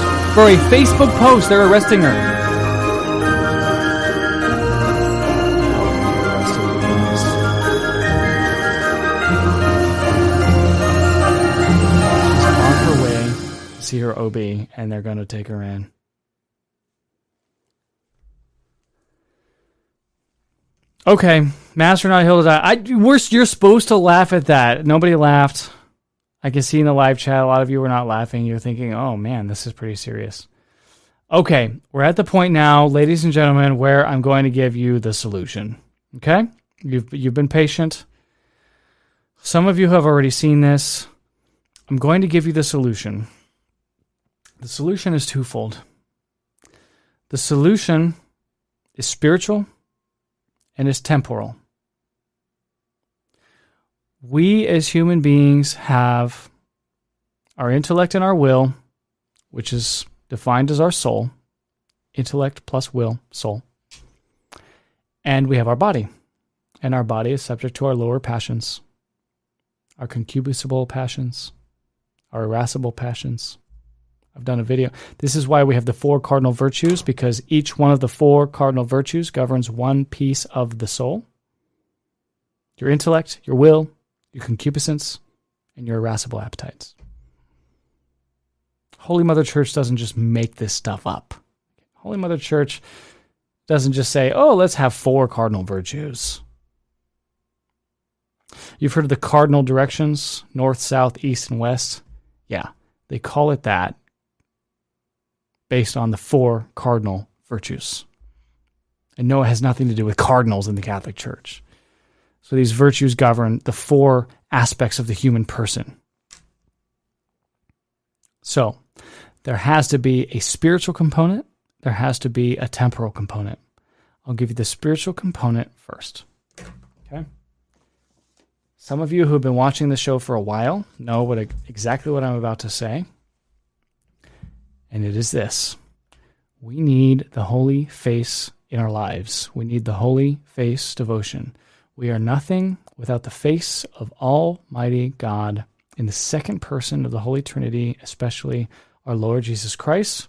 they're arresting her. She's on her way to see her OB, and they're going to take her in. Okay, masks are not hill to die. You're supposed to laugh at that. Nobody laughed. I can see in the live chat a lot of you were not laughing. You're thinking, oh man, this is pretty serious. Okay, we're at the point now, ladies and gentlemen, where I'm going to give you the solution. Okay? You've been patient. Some of you have already seen this. I'm going to give you the solution. The solution is twofold. The solution is spiritual and it's temporal. We as human beings have our intellect and our will, which is defined as our soul, intellect plus will, soul. And we have our body. And our body is subject to our lower passions, our concupiscible passions, our irascible passions. I've done a video. This is why we have the four cardinal virtues, because each one of the four cardinal virtues governs one piece of the soul. Your intellect, your will, your concupiscence, and your irascible appetites. Holy Mother Church doesn't just make this stuff up. Holy Mother Church doesn't just say, oh, let's have four cardinal virtues. You've heard of the cardinal directions, north, south, east, and west. Yeah, they call it that, based on the four cardinal virtues. And no, it has nothing to do with cardinals in the Catholic Church. So these virtues govern the four aspects of the human person. So there has to be a spiritual component. There has to be a temporal component. I'll give you the spiritual component first. Okay. Some of you who have been watching the show for a while know exactly what I'm about to say. And it is this. We need the holy face in our lives. We need the holy face devotion. We are nothing without the face of Almighty God in the second person of the Holy Trinity, especially our Lord Jesus Christ.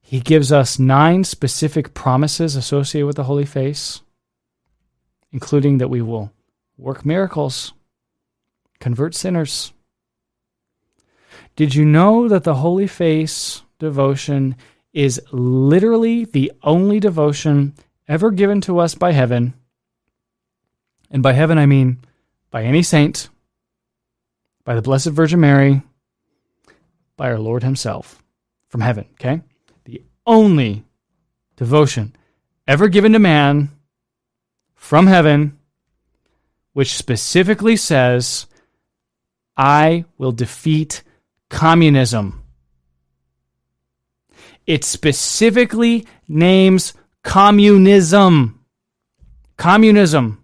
He gives us 9 specific promises associated with the Holy Face, including that we will work miracles, convert sinners. Did you know that the Holy Face devotion is literally the only devotion ever given to us by heaven? And by heaven, I mean by any saint, by the Blessed Virgin Mary, by our Lord himself from heaven, okay? The only devotion ever given to man from heaven, which specifically says, I will defeat communism. It specifically names communism. Communism.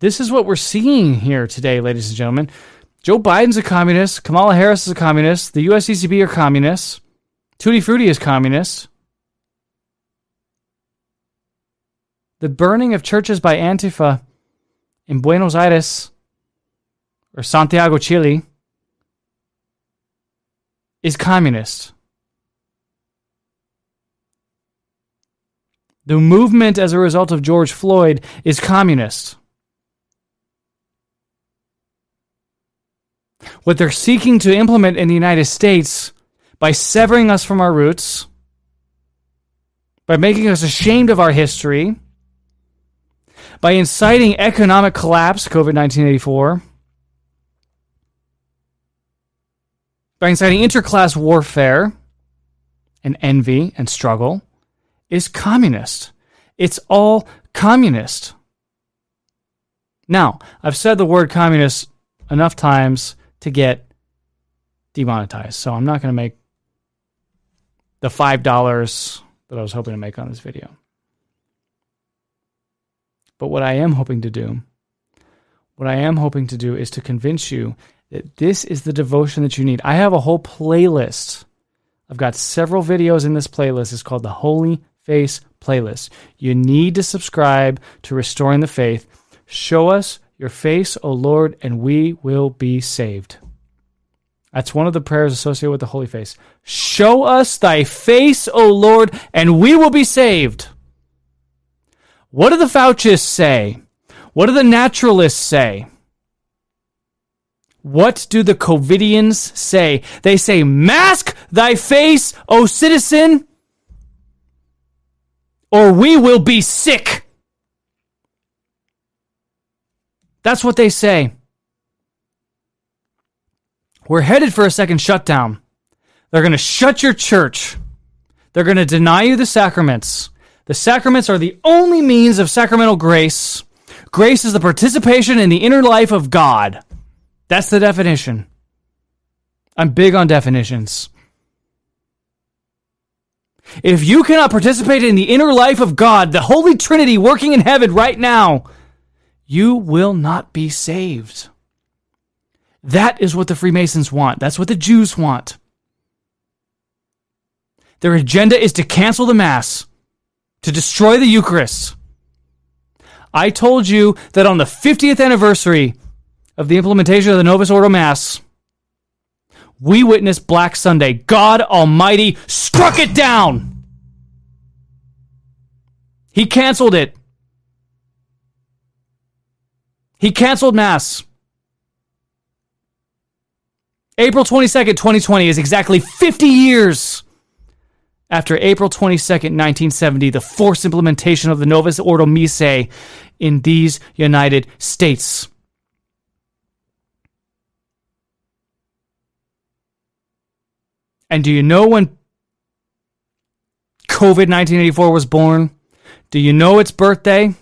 This is what we're seeing here today, ladies and gentlemen. Joe Biden's a communist. Kamala Harris is a communist. The USCCB are communists. Tutti Frutti is communist. The burning of churches by Antifa in Buenos Aires or Santiago, Chile is communist. The movement as a result of George Floyd is communist. What they're seeking to implement in the United States by severing us from our roots, by making us ashamed of our history, by inciting economic collapse, COVID-1984, by inciting interclass warfare and envy and struggle, is communist. It's all communist. Now, I've said the word communist enough times to get demonetized. So I'm not going to make the $5 that I was hoping to make on this video. But what I am hoping to do, is to convince you that this is the devotion that you need. I have a whole playlist. I've got several videos in this playlist. It's called the Holy Face Playlist. You need to subscribe to Restoring the Faith. Show us your face, O Lord, and we will be saved. That's one of the prayers associated with the Holy Face. Show us thy face, O Lord, and we will be saved. What do the Faucists say? What do the naturalists say? What do the Covidians say? They say, mask thy face, O citizen, or we will be sick. That's what they say. We're headed for a second shutdown. They're going to shut your church. They're going to deny you the sacraments. The sacraments are the only means of sacramental grace. Grace is the participation in the inner life of God. That's the definition. I'm big on definitions. If you cannot participate in the inner life of God, the Holy Trinity working in heaven right now, you will not be saved. That is what the Freemasons want. That's what the Jews want. Their agenda is to cancel the Mass, to destroy the Eucharist. I told you that on the 50th anniversary of the implementation of the Novus Ordo Mass, we witnessed Black Sunday. God Almighty struck it down. He canceled it. He canceled Mass. April 22nd, 2020 is exactly 50 years after April 22nd, 1970, the forced implementation of the Novus Ordo Missae in these United States. And do you know when COVID-1984 was born? Do you know its birthday?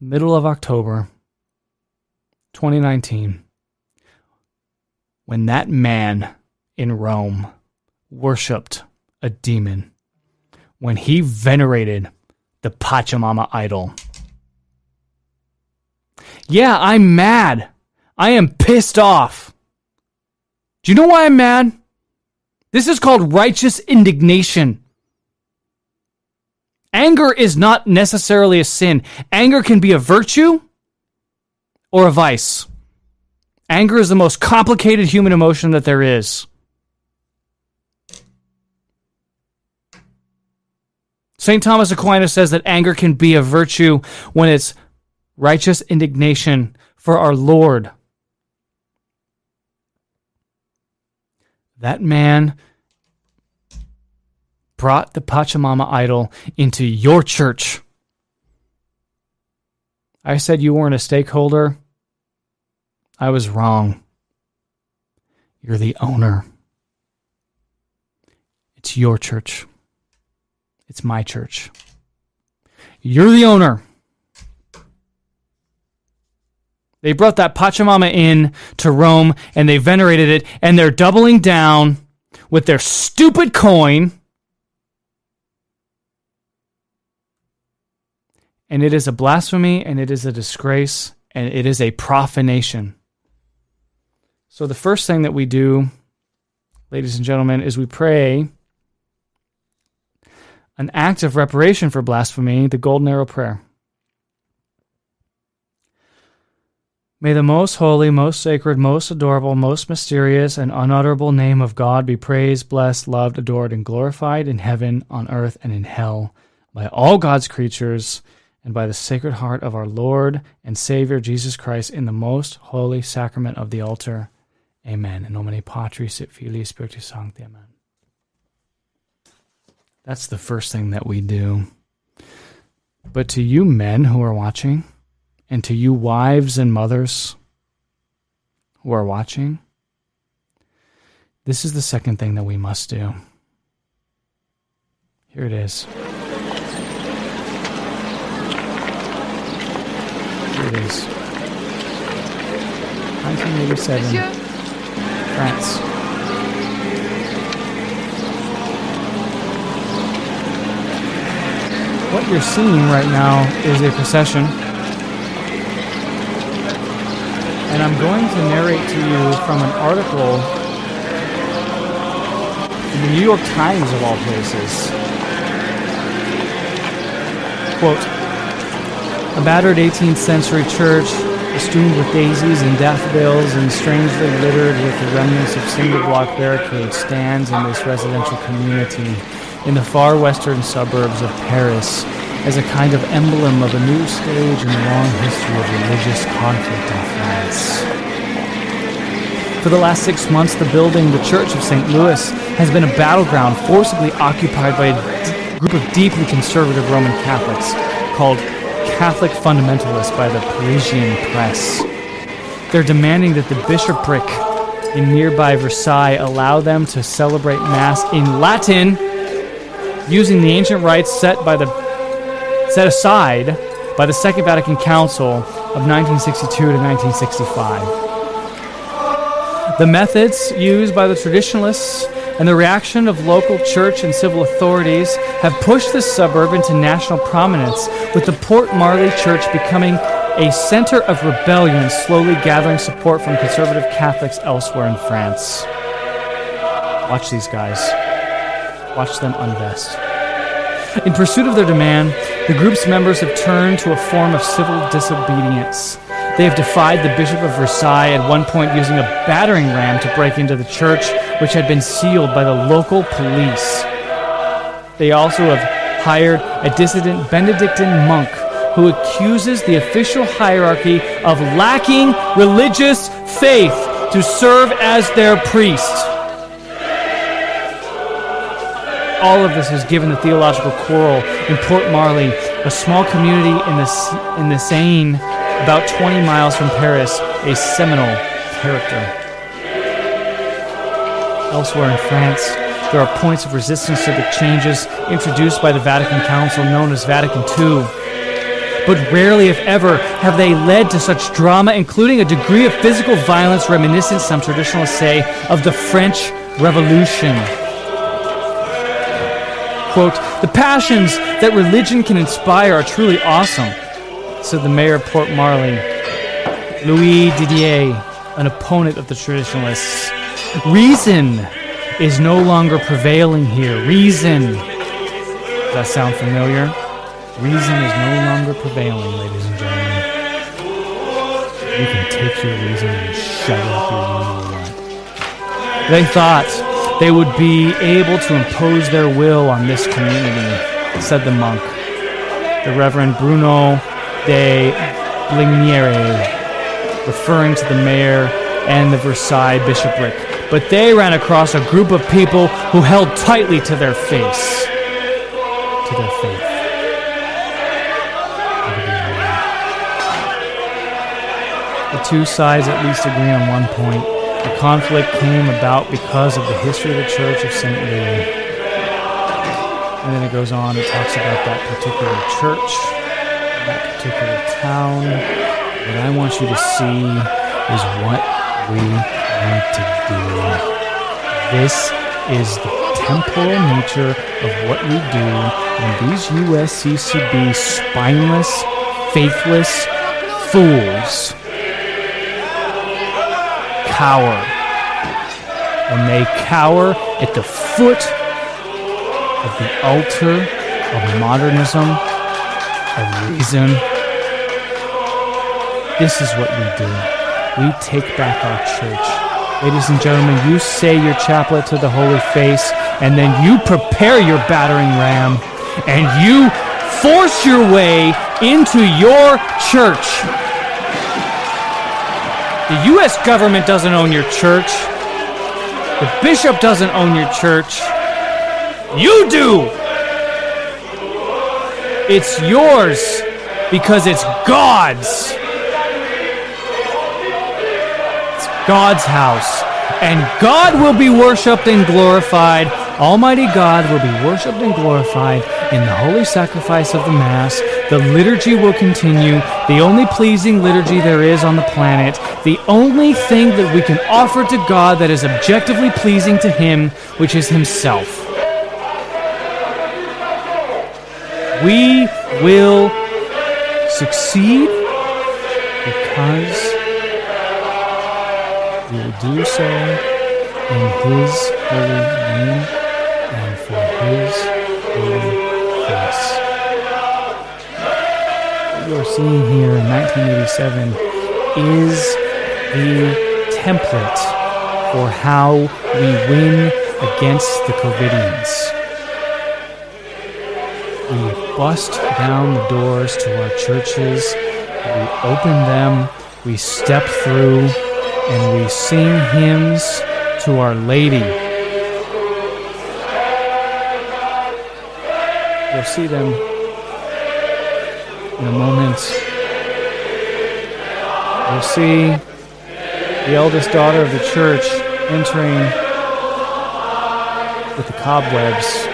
Middle of October 2019, when that man in Rome worshipped a demon, when he venerated the Pachamama idol. Yeah, I'm mad. I am pissed off. Do you know why I'm mad? This is called righteous indignation. Anger is not necessarily a sin. Anger can be a virtue or a vice. Anger is the most complicated human emotion that there is. St. Thomas Aquinas says that anger can be a virtue when it's righteous indignation for our Lord. That man brought the Pachamama idol into your church. I said you weren't a stakeholder. I was wrong. You're the owner. It's your church. It's my church. You're the owner. They brought that Pachamama in to Rome, and they venerated it, and they're doubling down with their stupid coin. And it is a blasphemy, and it is a disgrace, and it is a profanation. So the first thing that we do, ladies and gentlemen, is we pray an act of reparation for blasphemy, the Golden Arrow Prayer. May the most holy, most sacred, most adorable, most mysterious, and unutterable name of God be praised, blessed, loved, adored, and glorified in heaven, on earth, and in hell, by all God's creatures, and by the Sacred Heart of our Lord and Savior Jesus Christ in the most holy sacrament of the altar. Amen. In nomine Patris et Filii Spiritus Sancti. Amen. That's the first thing that we do. But to you men who are watching, and to you wives and mothers who are watching, this is the second thing that we must do. Here it is. It is 1987, Monsieur? France. What you're seeing right now is a procession, and I'm going to narrate to you from an article in the New York Times, of all places. Quote, "A battered 18th century church, festooned with daisies and daffodils and strangely littered with the remnants of cinder-block barricades, stands in this residential community in the far western suburbs of Paris as a kind of emblem of a new stage in the long history of religious conflict in France. For the last 6 months, the building, the Church of St. Louis, has been a battleground forcibly occupied by a group of deeply conservative Roman Catholics called Catholic fundamentalists by the Parisian press. They're demanding that the bishopric in nearby Versailles allow them to celebrate Mass in Latin, using the ancient rites set aside by the Second Vatican Council of 1962 to 1965. The methods used by the traditionalists and the reaction of local church and civil authorities have pushed this suburb into national prominence, with the Port Marly Church becoming a center of rebellion, slowly gathering support from conservative Catholics elsewhere in France." Watch these guys. Watch them unvest. "In pursuit of their demand, the group's members have turned to a form of civil disobedience. They have defied the Bishop of Versailles, at one point using a battering ram to break into the church, which had been sealed by the local police. They also have hired a dissident Benedictine monk who accuses the official hierarchy of lacking religious faith to serve as their priest. All of this has given the theological quarrel in Port Marly, a small community in the Seine, about 20 miles from Paris, a seminal character. Elsewhere in France, there are points of resistance to the changes introduced by the Vatican Council, known as Vatican II. But rarely, if ever, have they led to such drama, including a degree of physical violence reminiscent, some traditionalists say, of the French Revolution." Quote, "The passions that religion can inspire are truly awesome," said the mayor of Port Marly, Louis Didier, an opponent of the traditionalists. "Reason is no longer prevailing here. Reason Does that sound familiar? Reason is no longer prevailing, ladies and gentlemen. You can take your reason and shut it up your way you want. They thought they would be able to impose their will on this community, said the monk, the Reverend Bruno de Blinieri, referring to the mayor and the Versailles bishopric. But they ran across a group of people who held tightly to their face, to their faith. The two sides at least agree on one point. The conflict came about because of the history of the Church of St. Louis. And then it goes on, it talks about that particular church, that particular town. What I want you to see is what we need to do. This is the temporal nature of what we do, and these USCCB spineless, faithless fools cower, and they cower at the foot of the altar of modernism, of reason. This is what we do. We take back our church. Ladies and gentlemen, you say your chaplet to the holy face, and then you prepare your battering ram, and you force your way into your church. The U.S. government doesn't own your church. The bishop doesn't own your church. You do! It's yours because it's God's. It's God's house. And God will be worshipped and glorified. Almighty God will be worshipped and glorified in the holy sacrifice of the Mass. The liturgy will continue, the only pleasing liturgy there is on the planet. The only thing that we can offer to God that is objectively pleasing to Him, which is Himself. We will succeed because we will do so in His holy name and for His holy face. What you are seeing here in 1987 is the template for how we win against the Covidians. We bust down the doors to our churches, we open them, we step through, and we sing hymns to Our Lady. You'll see them in a moment. You'll see the eldest daughter of the church entering with the cobwebs,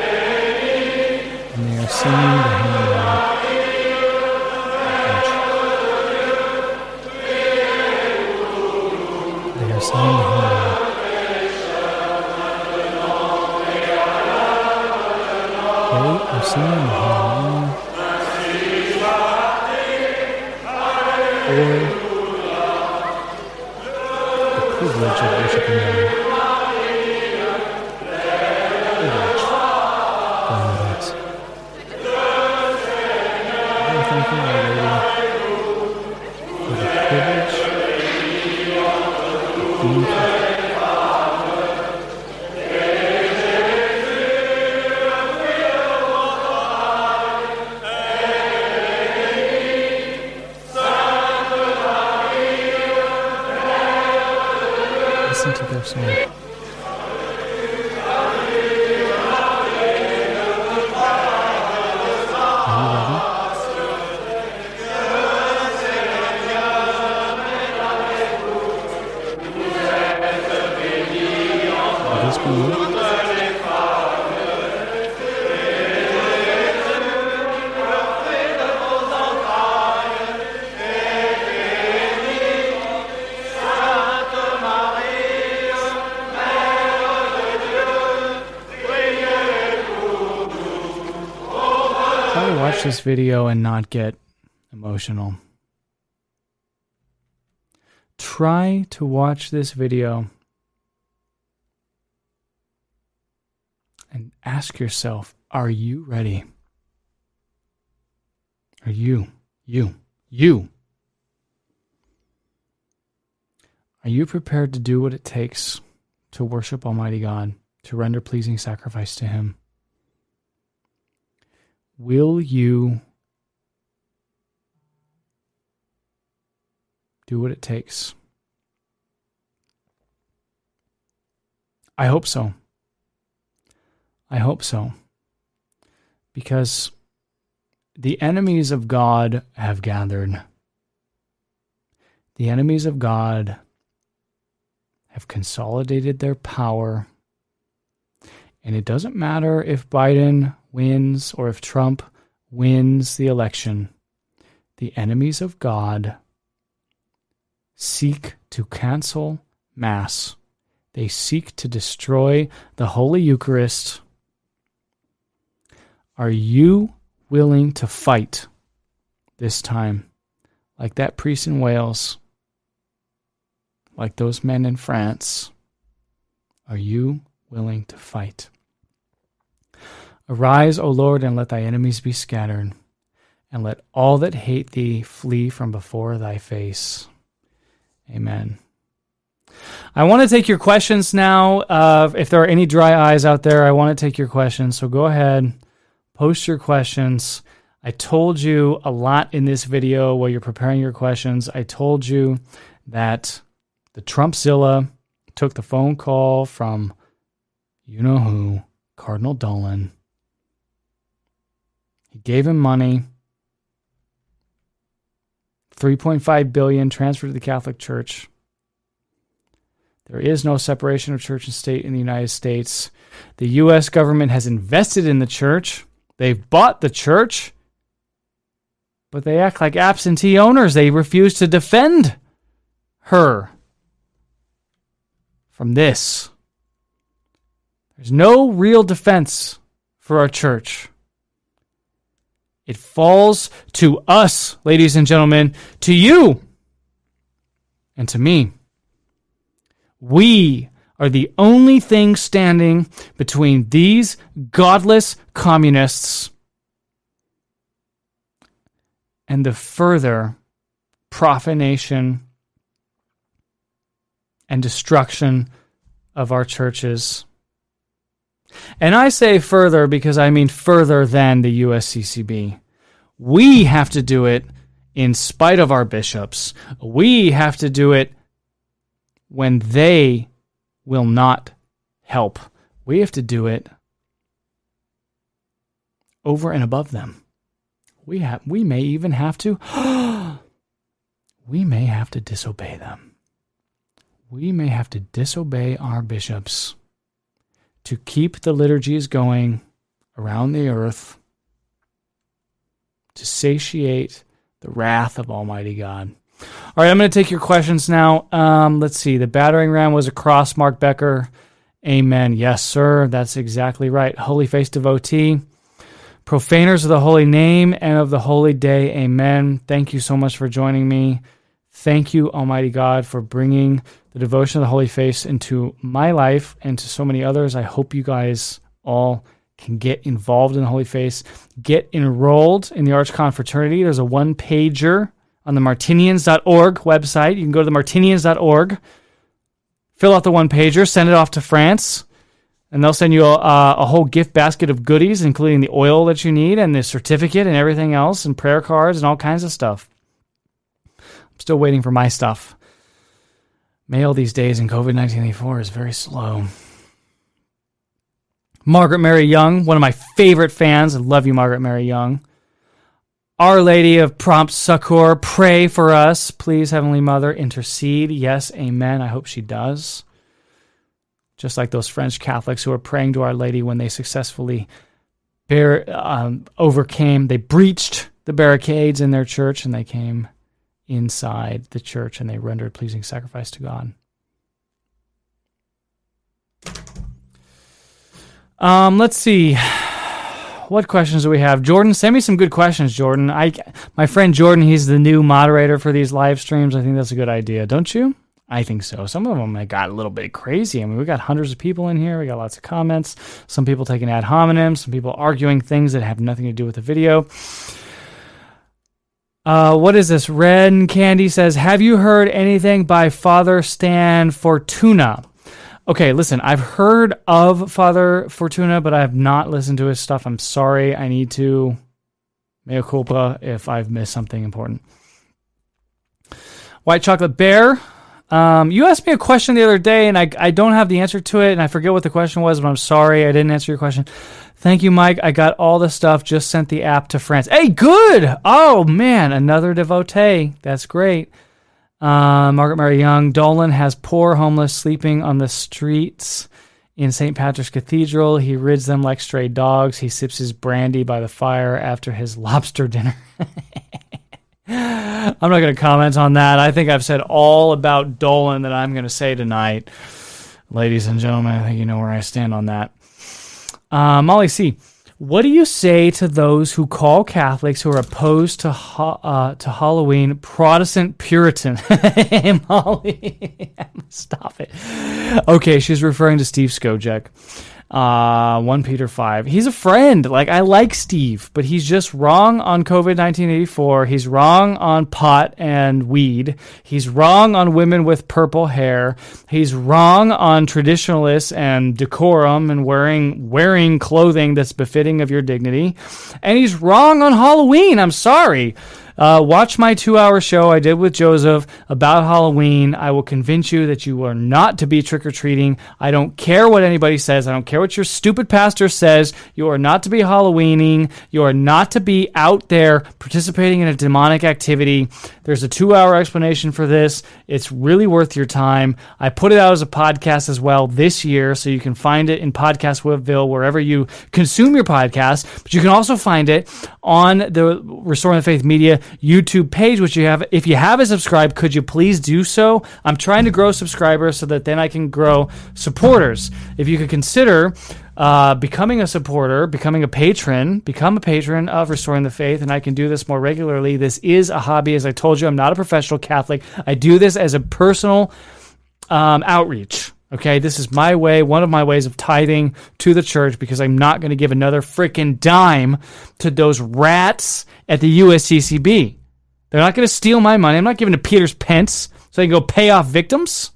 and they are singing the hymn. They are singing the hymn. They are singing the hymn. Or privilege of worshiping Him. Privilege. I thank you, Our Lady, for the privilege of being song. This video and not get emotional. Try to watch this video and ask yourself, are you ready? Are you. Are you prepared to do what it takes to worship Almighty God, to render pleasing sacrifice to Him? Will you do what it takes? I hope so. I hope so. Because the enemies of God have gathered. The enemies of God have consolidated their power. And it doesn't matter if Biden wins or if Trump wins the election. The enemies of God seek to cancel Mass. They seek to destroy the Holy Eucharist. Are you willing to fight this time? Like that priest in Wales, like those men in France. Are you willing to fight? Arise, O Lord, and let thy enemies be scattered, and let all that hate thee flee from before thy face. Amen. I want to take your questions now. If there are any dry eyes out there, I want to take your questions. So go ahead, post your questions. I told you a lot in this video while you're preparing your questions. I told you that the Trumpzilla took the phone call from you-know-who, Cardinal Dolan. He gave him money. $3.5 billion transferred to the Catholic Church. There is no separation of church and state in the United States. The U.S. government has invested in the church. They've bought the church. But they act like absentee owners. They refuse to defend her from this. There's no real defense for our church. It falls to us, ladies and gentlemen, to you and to me. We are the only thing standing between these godless communists and the further profanation and destruction of our churches. And I say further because I mean further than the USCCB. We have to do it in spite of our bishops. We have to do it when they will not help. We have to do it over and above them. We may have to disobey them. We may have to disobey our bishops to keep the liturgies going around the earth to satiate the wrath of Almighty God. All right, I'm going to take your questions now. Let's see. The battering ram was a cross, Mark Becker. Amen. Yes, sir. That's exactly right. Holy face devotee. Profaners of the holy name and of the holy day. Amen. Thank you so much for joining me. Thank you, Almighty God, for bringing the devotion of the holy face into my life and to so many others. I hope you guys all can get involved in the holy face. Get enrolled in the Archconfraternity. There's a one-pager on the martinians.org website. You can go to the martinians.org, fill out the one-pager, send it off to France, and they'll send you a whole gift basket of goodies, including the oil that you need and the certificate and everything else and prayer cards and all kinds of stuff. I'm still waiting for my stuff. Mail these days in COVID-1984 is very slow. Margaret Mary Young, one of my favorite fans. I love you, Margaret Mary Young. Our Lady of Prompt Succor, pray for us. Please, Heavenly Mother, intercede. Yes, amen. I hope she does. Just like those French Catholics who are praying to Our Lady when they successfully they breached the barricades in their church and they came inside the church and they rendered pleasing sacrifice to God. Let's see. What questions do we have? Jordan, send me some good questions, Jordan. My friend Jordan, he's the new moderator for these live streams. I think that's a good idea, don't you? I think so. Some of them got a little bit crazy. I mean, we got hundreds of people in here. We got lots of comments. Some people taking ad hominem. Some people arguing things that have nothing to do with the video. What is this? Red Candy says, have you heard anything by Father Stan Fortuna? Okay, listen, I've heard of Father Fortuna, but I have not listened to his stuff. I'm sorry. I need to. Mea culpa if I've missed something important. White Chocolate Bear. You asked me a question the other day, and I don't have the answer to it, and I forget what the question was, but I'm sorry I didn't answer your question. Thank you, Mike. I got all the stuff. Just sent the app to France. Hey, good. Oh, man, another devotee. That's great. Margaret Mary Young. Dolan has poor homeless sleeping on the streets in St. Patrick's Cathedral. He rids them like stray dogs. He sips his brandy by the fire after his lobster dinner. I'm not going to comment on that. I think I've said all about Dolan that I'm going to say tonight. Ladies and gentlemen, I think you know where I stand on that. Molly C., what do you say to those who call Catholics who are opposed to Halloween Protestant Puritan? Hey, Molly, stop it. Okay, she's referring to Steve Skojek. 1 Peter 5. He's a friend. Like, I like Steve, but he's just wrong on COVID-1984. He's wrong on pot and weed. He's wrong on women with purple hair. He's wrong on traditionalists and decorum and wearing clothing that's befitting of your dignity. And he's wrong on Halloween. I'm sorry. Watch my 2-hour show I did with Joseph about Halloween. I will convince you that you are not to be trick-or-treating. I don't care what anybody says. I don't care what your stupid pastor says. You are not to be Halloweening. You are not to be out there participating in a demonic activity. There's a 2-hour explanation for this. It's really worth your time. I put it out as a podcast as well this year, so you can find it in Podcast Whitville, wherever you consume your podcast. But you can also find it on the Restoring the Faith Media YouTube page, which you have. If you haven't subscribed, could you please do so? I'm trying to grow subscribers so that then I can grow supporters. If you could consider becoming a supporter, become a patron of Restoring the Faith, and I can do this more regularly. This is a hobby. As I told you, I'm not a professional Catholic. I do this as a personal outreach. Okay, this is my way, one of my ways of tithing to the church, because I'm not going to give another freaking dime to those rats at the USCCB. They're not going to steal my money. I'm not giving to Peter's Pence so they can go pay off victims.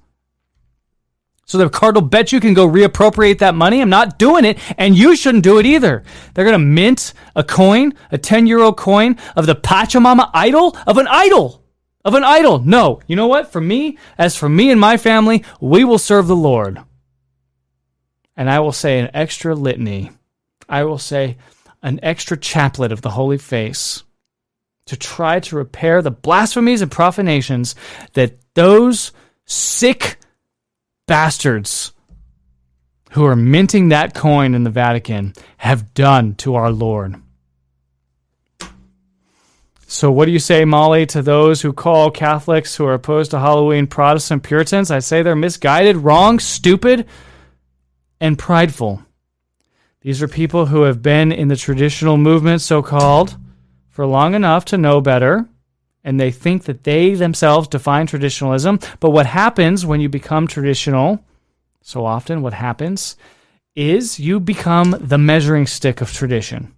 So the Cardinal bet you can go reappropriate that money. I'm not doing it, and you shouldn't do it either. They're going to mint a coin, a 10-euro coin of the Pachamama idol of an idol. Of an idol. No. You know what? For me, as for me and my family, we will serve the Lord. And I will say an extra litany. I will say an extra chaplet of the Holy Face to try to repair the blasphemies and profanations that those sick bastards who are minting that coin in the Vatican have done to our Lord. So what do you say, Molly, to those who call Catholics who are opposed to Halloween Protestant Puritans? I say they're misguided, wrong, stupid, and prideful. These are people who have been in the traditional movement, so-called, for long enough to know better, and they think that they themselves define traditionalism. But what happens when you become traditional, so often what happens, is you become the measuring stick of tradition.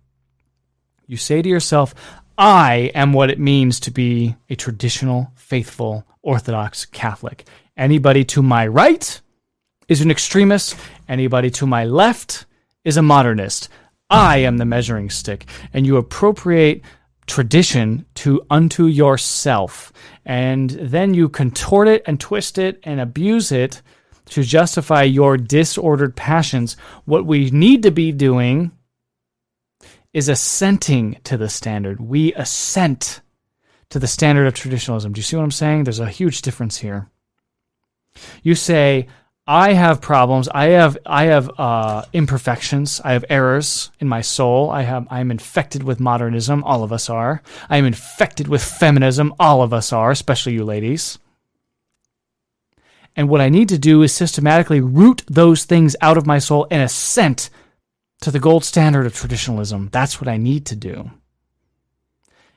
You say to yourself, I am what it means to be a traditional, faithful, Orthodox Catholic. Anybody to my right is an extremist. Anybody to my left is a modernist. I am the measuring stick. And you appropriate tradition to unto yourself. And then you contort it and twist it and abuse it to justify your disordered passions. What we need to be doing is assenting to the standard. We assent to the standard of traditionalism. Do you see what I'm saying? There's a huge difference here. You say, I have problems. I have imperfections. I have errors in my soul. I am infected with modernism. All of us are. I am infected with feminism. All of us are, especially you ladies. And what I need to do is systematically root those things out of my soul and assent to the gold standard of traditionalism. That's what I need to do.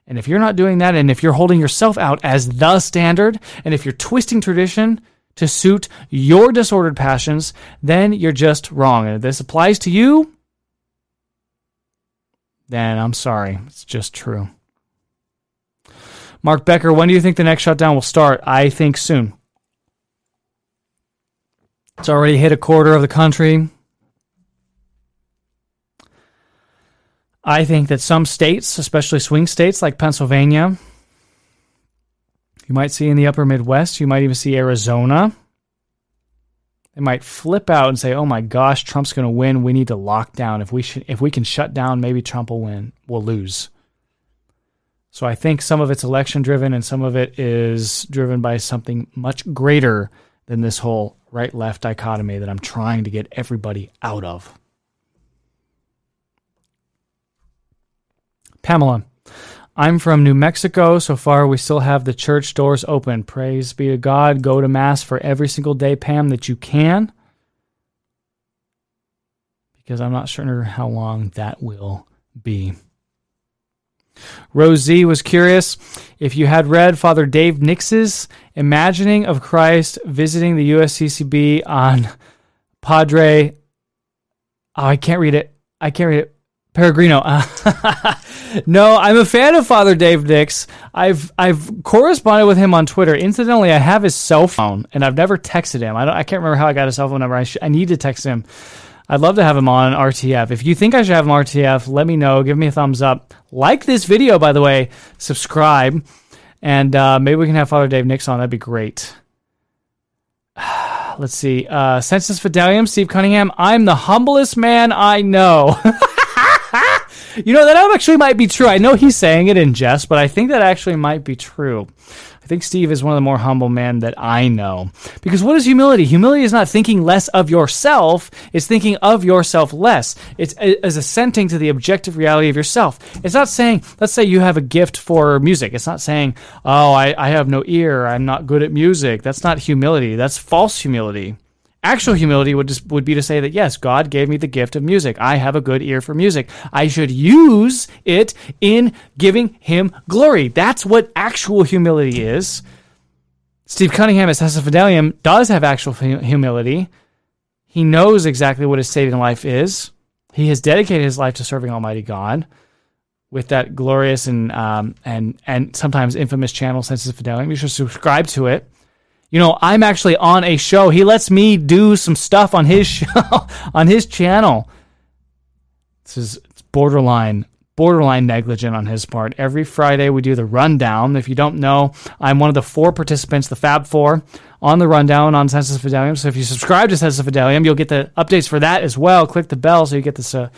And if you're not doing that, and if you're holding yourself out as the standard, and if you're twisting tradition to suit your disordered passions, then you're just wrong. And if this applies to you, then I'm sorry. It's just true. Mark Becker, when do you think the next shutdown will start? I think soon. It's already hit a quarter of the country. I think that some states, especially swing states like Pennsylvania, you might see in the upper Midwest, you might even see Arizona. They might flip out and say, oh my gosh, Trump's going to win. We need to lock down. If we can shut down, maybe Trump will win. We'll lose. So I think some of it's election-driven and some of it is driven by something much greater than this whole right-left dichotomy that I'm trying to get everybody out of. Pamela, I'm from New Mexico. So far, we still have the church doors open. Praise be to God. Go to Mass for every single day, Pam, that you can. Because I'm not sure how long that will be. Rose Z was curious if you had read Father Dave Nix's Imagining of Christ visiting the USCCB on Padre... Oh, I can't read it. Peregrino. No, I'm a fan of Father Dave Nix. I've corresponded with him on Twitter. Incidentally, I have his cell phone, and I've never texted him. I can't remember how I got his cell phone number. I need to text him. I'd love to have him on RTF. If you think I should have him on RTF, let me know. Give me a thumbs up. Like this video, by the way. Subscribe. And maybe we can have Father Dave Nix on. That'd be great. Let's see. Census Fidelium, Steve Cunningham. I'm the humblest man I know. You know, that actually might be true. I know he's saying it in jest, but I think that actually might be true. I think Steve is one of the more humble men that I know. Because what is humility? Humility is not thinking less of yourself. It's thinking of yourself less. It's assenting to the objective reality of yourself. It's not saying, let's say you have a gift for music. It's not saying, oh, I have no ear. I'm not good at music. That's not humility. That's false humility. Actual humility would be to say that, yes, God gave me the gift of music. I have a good ear for music. I should use it in giving him glory. That's what actual humility is. Steve Cunningham at Sassafidelium does have actual humility. He knows exactly what his saving life is. He has dedicated his life to serving Almighty God with that glorious and sometimes infamous channel, Sassafidelium. You should subscribe to it. You know, I'm actually on a show. He lets me do some stuff on his show, on his channel. This is borderline negligent on his part. Every Friday we do the Rundown. If you don't know, I'm one of the four participants, the Fab Four, on the Rundown on Census Fidelium. So if you subscribe to Census Fidelium, you'll get the updates for that as well. Click the bell so you get this the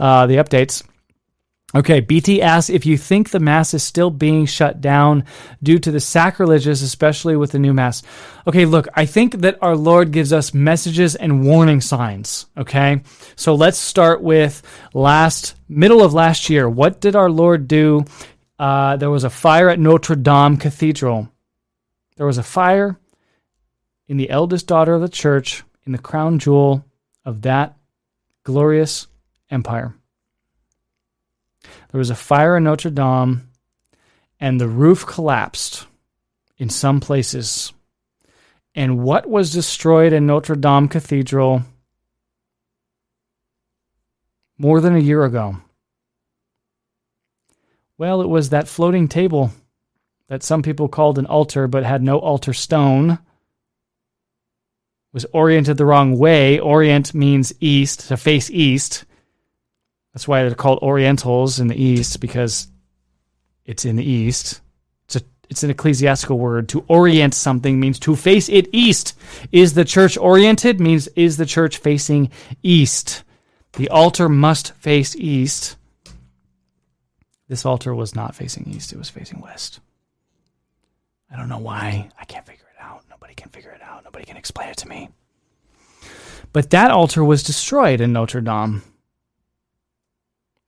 updates. Okay, BT asks, if you think the Mass is still being shut down due to the sacrilegious, especially with the new Mass. Okay, look, I think that our Lord gives us messages and warning signs, okay? So let's start with middle of last year. What did our Lord do? There was a fire at Notre Dame Cathedral. There was a fire in the eldest daughter of the church, in the crown jewel of that glorious empire. There was a fire in Notre Dame, and the roof collapsed in some places. And what was destroyed in Notre Dame Cathedral more than a year ago? Well, it was that floating table that some people called an altar but had no altar stone. Was oriented the wrong way. Orient means east, to face east. That's why they're called Orientals in the East, because it's in the East. It's an ecclesiastical word. To orient something means to face it east. Is the church oriented? Means is the church facing east? The altar must face east. This altar was not facing east. It was facing west. I don't know why. I can't figure it out. Nobody can figure it out. Nobody can explain it to me. But that altar was destroyed in Notre Dame.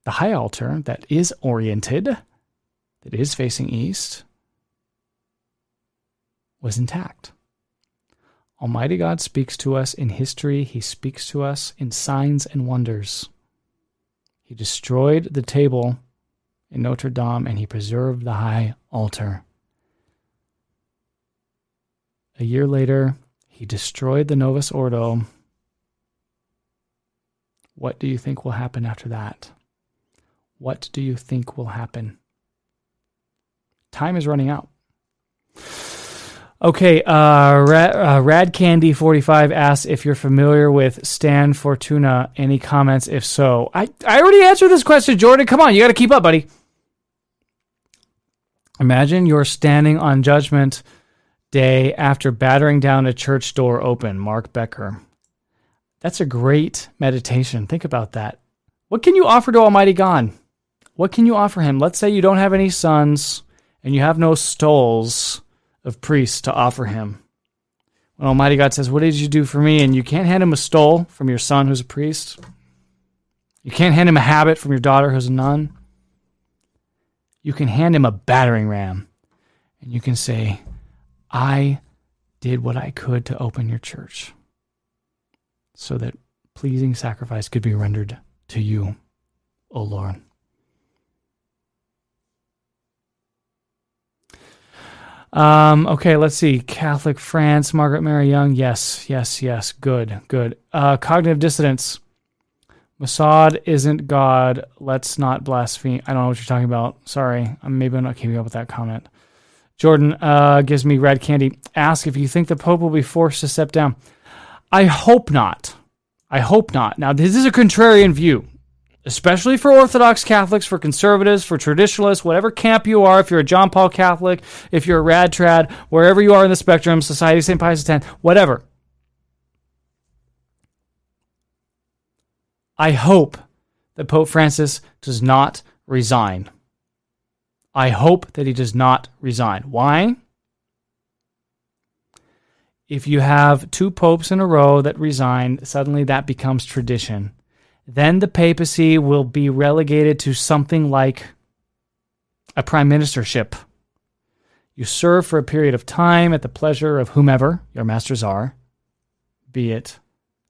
The high altar that is oriented, that is facing east, was intact. Almighty God speaks to us in history. He speaks to us in signs and wonders. He destroyed the table in Notre Dame, and he preserved the high altar. A year later, he destroyed the Novus Ordo. What do you think will happen after that? What do you think will happen? Time is running out. Okay, Rad Candy 45 asks if you're familiar with Stan Fortuna. Any comments? If so, I already answered this question, Jordan. Come on, you got to keep up, buddy. Imagine you're standing on Judgment Day after battering down a church door open. Mark Becker. That's a great meditation. Think about that. What can you offer to Almighty God? What can you offer him? Let's say you don't have any sons and you have no stoles of priests to offer him. When Almighty God says, what did you do for me? And you can't hand him a stole from your son who's a priest. You can't hand him a habit from your daughter who's a nun. You can hand him a battering ram. And you can say, I did what I could to open your church so that pleasing sacrifice could be rendered to you, O Lord. Okay, let's see. Catholic France, Margaret Mary Young. Yes, yes, yes. Good, good. Cognitive dissonance. Mossad isn't God. Let's not blaspheme. I don't know what you're talking about. Sorry. Maybe I'm not keeping up with that comment. Jordan gives me red candy. Ask if you think the Pope will be forced to step down. I hope not. I hope not. Now, this is a contrarian view, especially for Orthodox Catholics, for conservatives, for traditionalists, whatever camp you are, if you're a John Paul Catholic, if you're a rad trad, wherever you are in the spectrum, Society of St. Pius X, whatever. I hope that Pope Francis does not resign. I hope that he does not resign. Why? If you have two popes in a row that resign, suddenly that becomes tradition. Then the papacy will be relegated to something like a prime ministership. You serve for a period of time at the pleasure of whomever your masters are, be it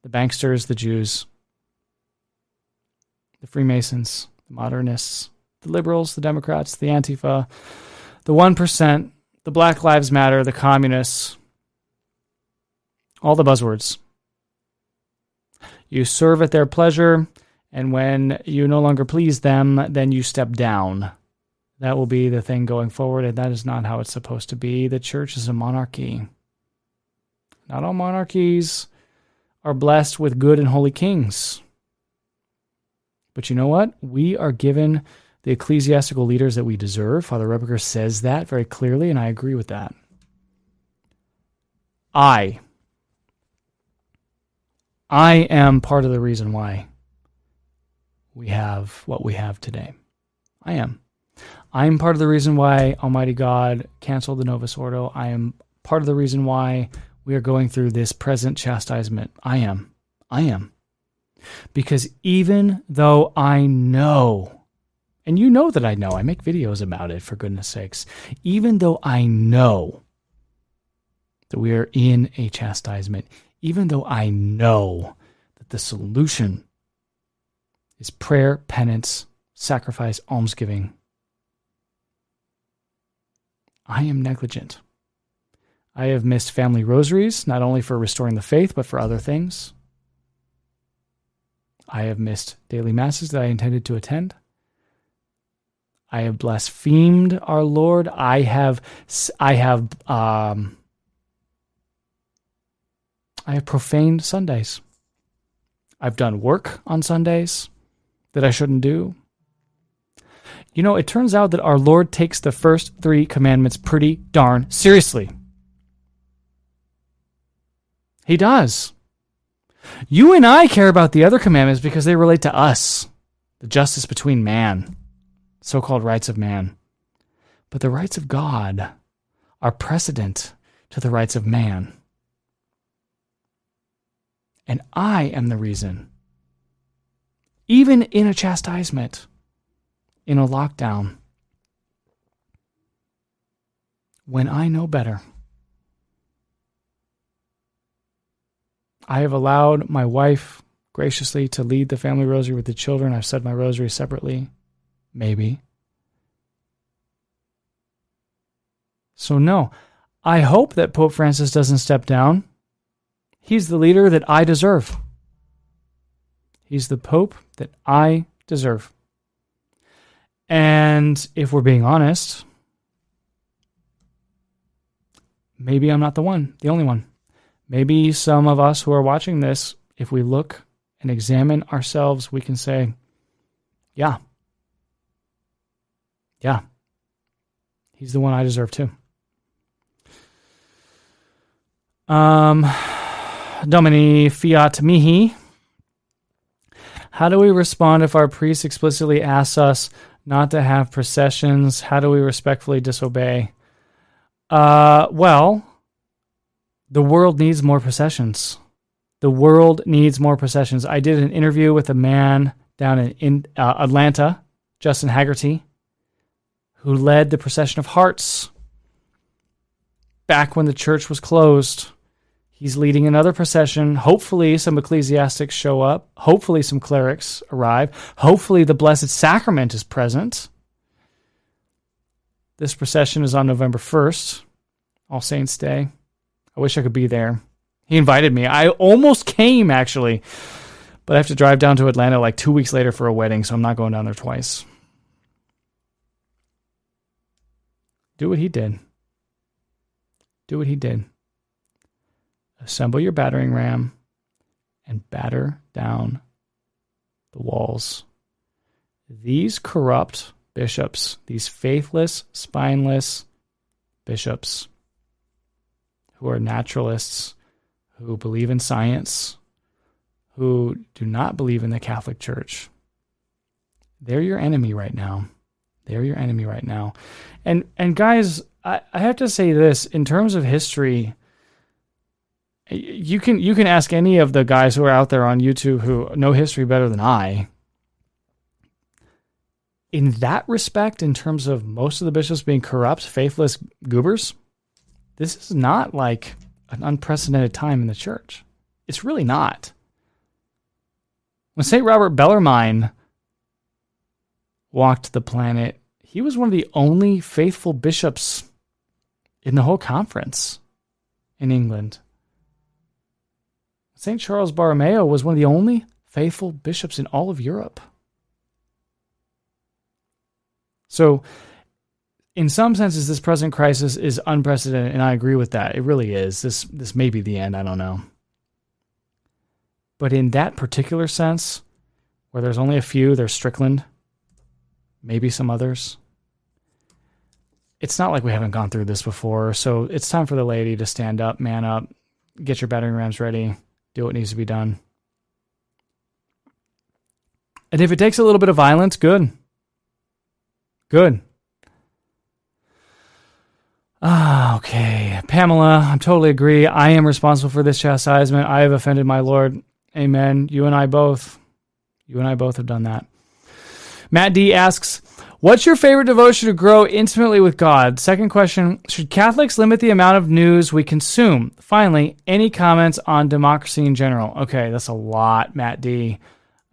the banksters, the Jews, the Freemasons, the modernists, the liberals, the Democrats, the Antifa, the 1%, the Black Lives Matter, the communists, all the buzzwords. You serve at their pleasure, and when you no longer please them, then you step down. That will be the thing going forward, and that is not how it's supposed to be. The church is a monarchy. Not all monarchies are blessed with good and holy kings. But you know what? We are given the ecclesiastical leaders that we deserve. Father Rebiker says that very clearly, and I agree with that. I am part of the reason why we have what we have today. I am. I am part of the reason why Almighty God canceled the Novus Ordo. I am part of the reason why we are going through this present chastisement. I am. Because even though I know, and you know that I know, I make videos about it, for goodness sakes, even though I know that we are in a chastisement, even though I know that the solution is prayer, penance, sacrifice, almsgiving, I am negligent. I have missed family rosaries, not only for restoring the faith, but for other things. I have missed daily masses that I intended to attend. I have blasphemed our Lord. I have profaned Sundays. I've done work on Sundays that I shouldn't do. You know, it turns out that our Lord takes the first three commandments pretty darn seriously. He does. You and I care about the other commandments because they relate to us, the justice between man, so-called rights of man. But the rights of God are precedent to the rights of man. And I am the reason, even in a chastisement, in a lockdown, when I know better. I have allowed my wife graciously to lead the family rosary with the children. I've said my rosary separately, maybe. So no, I hope that Pope Francis doesn't step down. He's the leader that I deserve. He's the Pope that I deserve. And if we're being honest, maybe I'm not the one, the only one. Maybe some of us who are watching this, if we look and examine ourselves, we can say, yeah, he's the one I deserve too. Domini Fiat Mihi. How do we respond if our priest explicitly asks us not to have processions? How do we respectfully disobey? Well, the world needs more processions. The world needs more processions. I did an interview with a man down in Atlanta, Justin Haggerty, who led the procession of hearts back when the church was closed. He's leading another procession. Hopefully some ecclesiastics show up. Hopefully some clerics arrive. Hopefully the Blessed Sacrament is present. This procession is on November 1st, All Saints' Day. I wish I could be there. He invited me. I almost came, actually. But I have to drive down to Atlanta like 2 weeks later for a wedding, so I'm not going down there twice. Do what he did. Do what he did. Assemble your battering ram and batter down the walls. These corrupt bishops, these faithless, spineless bishops who are naturalists, who believe in science, who do not believe in the Catholic Church, they're your enemy right now. They're your enemy right now. And guys, I have to say this, in terms of history, you can ask any of the guys who are out there on YouTube who know history better than I. In that respect, in terms of most of the bishops being corrupt, faithless goobers, this is not like an unprecedented time in the church. It's really not. When St. Robert Bellarmine walked the planet, he was one of the only faithful bishops in the whole conference in England. St. Charles Borromeo was one of the only faithful bishops in all of Europe. So, in some senses, this present crisis is unprecedented, and I agree with that. It really is. This may be the end, I don't know. But in that particular sense, where there's only a few, there's Strickland, maybe some others, it's not like we haven't gone through this before, so it's time for the laity to stand up, man up, get your battering rams ready, do what needs to be done. And if it takes a little bit of violence, good. Good. Okay. Pamela, I totally agree. I am responsible for this chastisement. I have offended my Lord. Amen. You and I both. You and I both have done that. Matt D asks, what's your favorite devotion to grow intimately with God? Second question, should Catholics limit the amount of news we consume? Finally, any comments on democracy in general? Okay, that's a lot, Matt D.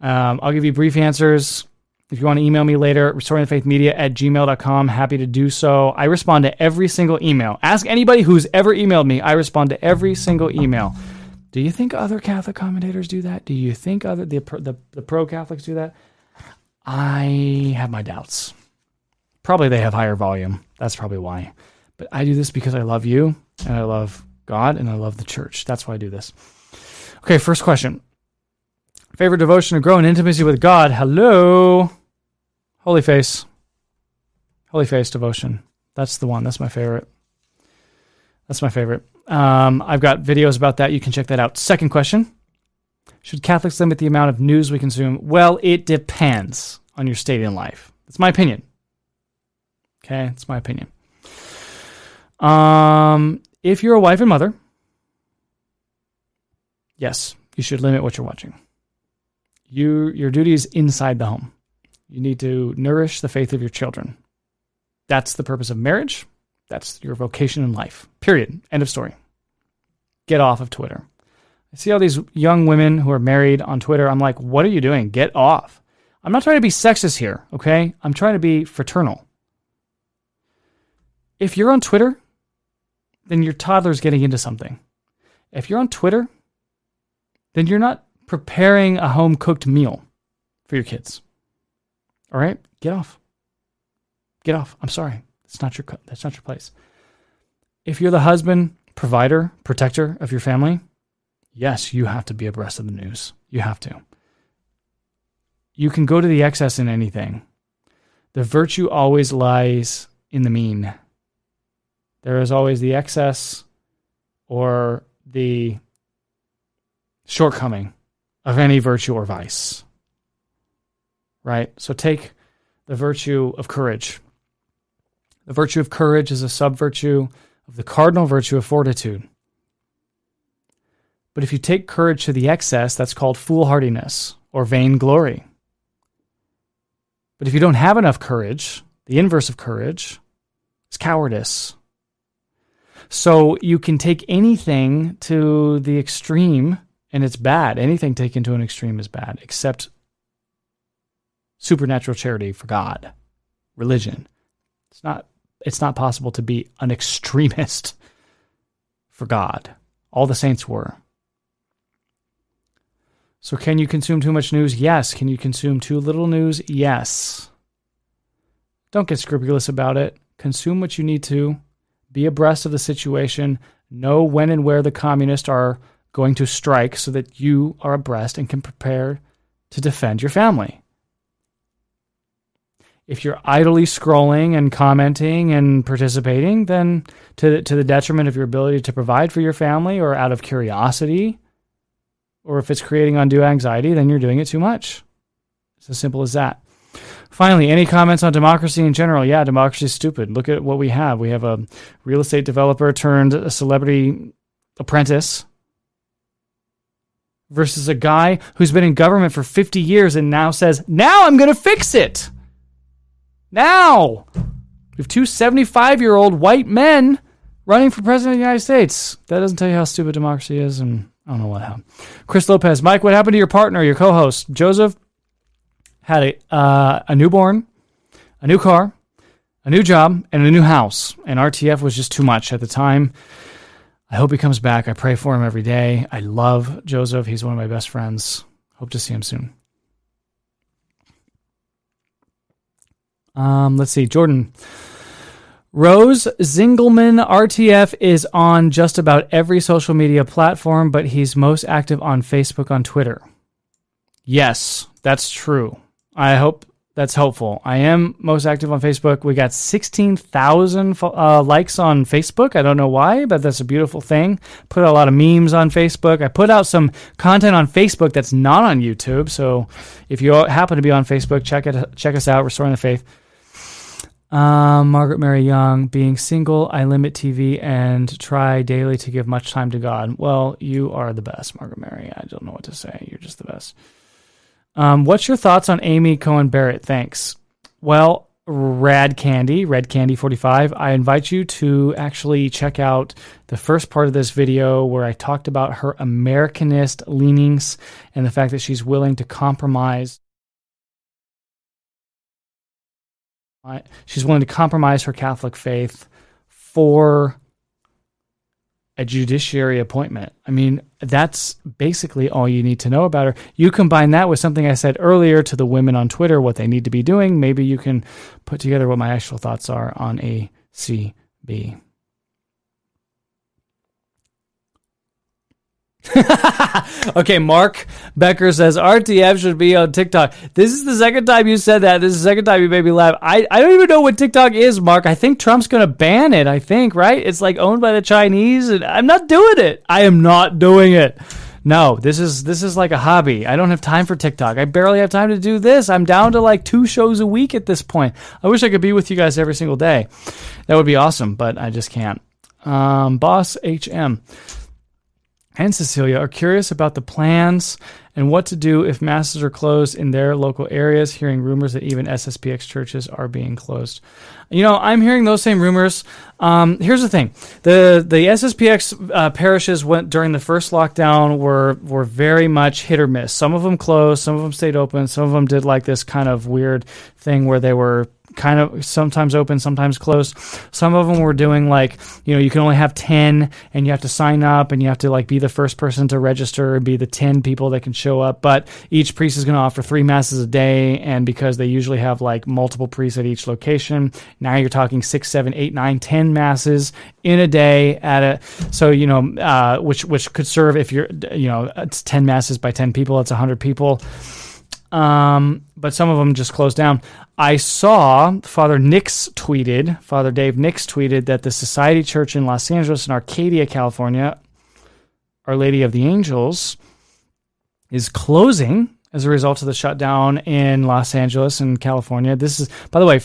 I'll give you brief answers. If you want to email me later, restoringthefaithmedia@gmail.com. Happy to do so. I respond to every single email. Ask anybody who's ever emailed me. I respond to every single email. Do you think other Catholic commentators do that? Do you think the pro-Catholics do that? I have my doubts. Probably they have higher volume. That's probably why. But I do this because I love you, and I love God, and I love the church. That's why I do this. Okay, first question. Favorite devotion to grow in intimacy with God. Hello. Holy Face. Holy Face devotion. That's the one. That's my favorite. That's my favorite. I've got videos about that. You can check that out. Second question. Should Catholics limit the amount of news we consume? Well, it depends on your state in life. That's my opinion. Okay, that's my opinion. If you're a wife and mother, yes, you should limit what you're watching. Your duty is inside the home. You need to nourish the faith of your children. That's the purpose of marriage. That's your vocation in life. Period. End of story. Get off of Twitter. I see all these young women who are married on Twitter. I'm like, what are you doing? Get off. I'm not trying to be sexist here, okay? I'm trying to be fraternal. If you're on Twitter, then your toddler's getting into something. If you're on Twitter, then you're not preparing a home-cooked meal for your kids. All right? Get off. Get off. I'm sorry. That's not your place. If you're the husband provider, protector of your family, yes, you have to be abreast of the news. You have to. You can go to the excess in anything. The virtue always lies in the mean. There is always the excess or the shortcoming of any virtue or vice, right? So take the virtue of courage. The virtue of courage is a sub-virtue of the cardinal virtue of fortitude. But if you take courage to the excess, that's called foolhardiness or vainglory. But if you don't have enough courage, the inverse of courage is cowardice. So you can take anything to the extreme and it's bad. Anything taken to an extreme is bad, except supernatural charity for God, religion. It's not possible to be an extremist for God. All the saints were. So can you consume too much news? Yes. Can you consume too little news? Yes. Don't get scrupulous about it. Consume what you need to. Be abreast of the situation. Know when and where the communists are going to strike so that you are abreast and can prepare to defend your family. If you're idly scrolling and commenting and participating, then to the detriment of your ability to provide for your family or out of curiosity, or if it's creating undue anxiety, then you're doing it too much. It's as simple as that. Finally, any comments on democracy in general? Yeah, democracy is stupid. Look at what we have. We have a real estate developer turned a celebrity apprentice versus a guy who's been in government for 50 years and now says, now I'm going to fix it. Now, we have two 75-year-old white men running for president of the United States. That doesn't tell you how stupid democracy is, and I don't know what happened. Chris Lopez, Mike, what happened to your partner, your co-host? Joseph had a newborn, a new car, a new job, and a new house, and RTF was just too much at the time. I hope he comes back. I pray for him every day. I love Joseph. He's one of my best friends. Hope to see him soon. Let's see. Jordan. Rose Zingelman RTF is on just about every social media platform, but he's most active on Facebook, on Twitter. Yes, that's true. I hope that's helpful. I am most active on Facebook. We got 16,000 likes on Facebook. I don't know why, but that's a beautiful thing. Put out a lot of memes on Facebook. I put out some content on Facebook that's not on YouTube. So if you happen to be on Facebook, check us out. Restoring the Faith. Margaret Mary Young, being single, I limit TV and try daily to give much time to God. Well, you are the best, Margaret Mary. I don't know what to say. You're just the best. What's your thoughts on Amy Coney Barrett? Thanks. Well, Red Candy 45, I invite you to actually check out the first part of this video where I talked about her Americanist leanings and the fact that she's willing to compromise. She's willing to compromise her Catholic faith for a judiciary appointment. I mean, that's basically all you need to know about her. You combine that with something I said earlier to the women on Twitter, what they need to be doing. Maybe you can put together what my actual thoughts are on ACB. Okay, Mark Becker says RTF should be on TikTok. This is the second time you said that. This is the second time you made me laugh. I don't even know what TikTok is, Mark. I think Trump's going to ban it, I think, right? It's like owned by the Chinese, and I'm not doing it. I am not doing it. No, this is like a hobby. I don't have time for TikTok. I barely have time to do this. I'm down to like 2 shows a week at this point. I wish I could be with you guys every single day. That would be awesome, but I just can't. Boss HM and Cecilia are curious about the plans and what to do if masses are closed in their local areas, hearing rumors that even SSPX churches are being closed. You know, I'm hearing those same rumors. Here's the thing. The SSPX parishes went during the first lockdown were very much hit or miss. Some of them closed, some of them stayed open, some of them did like this kind of weird thing where they were kind of sometimes open, sometimes closed. Some of them were doing like, you know, you can only have 10 and you have to sign up and you have to like be the first person to register and be the 10 people that can show up. But each priest is going to offer 3 masses a day. And because they usually have like multiple priests at each location, now you're talking 6, 7, 8, 9, 10 masses in a day at a, so, you know, which could serve if you're, you know, it's 10 masses by 10 people, it's 100 people. But some of them just closed down. I saw Father Dave Nix tweeted that the Society Church in Los Angeles and Arcadia, California, Our Lady of the Angels, is closing as a result of the shutdown in Los Angeles and California. This is, by the way,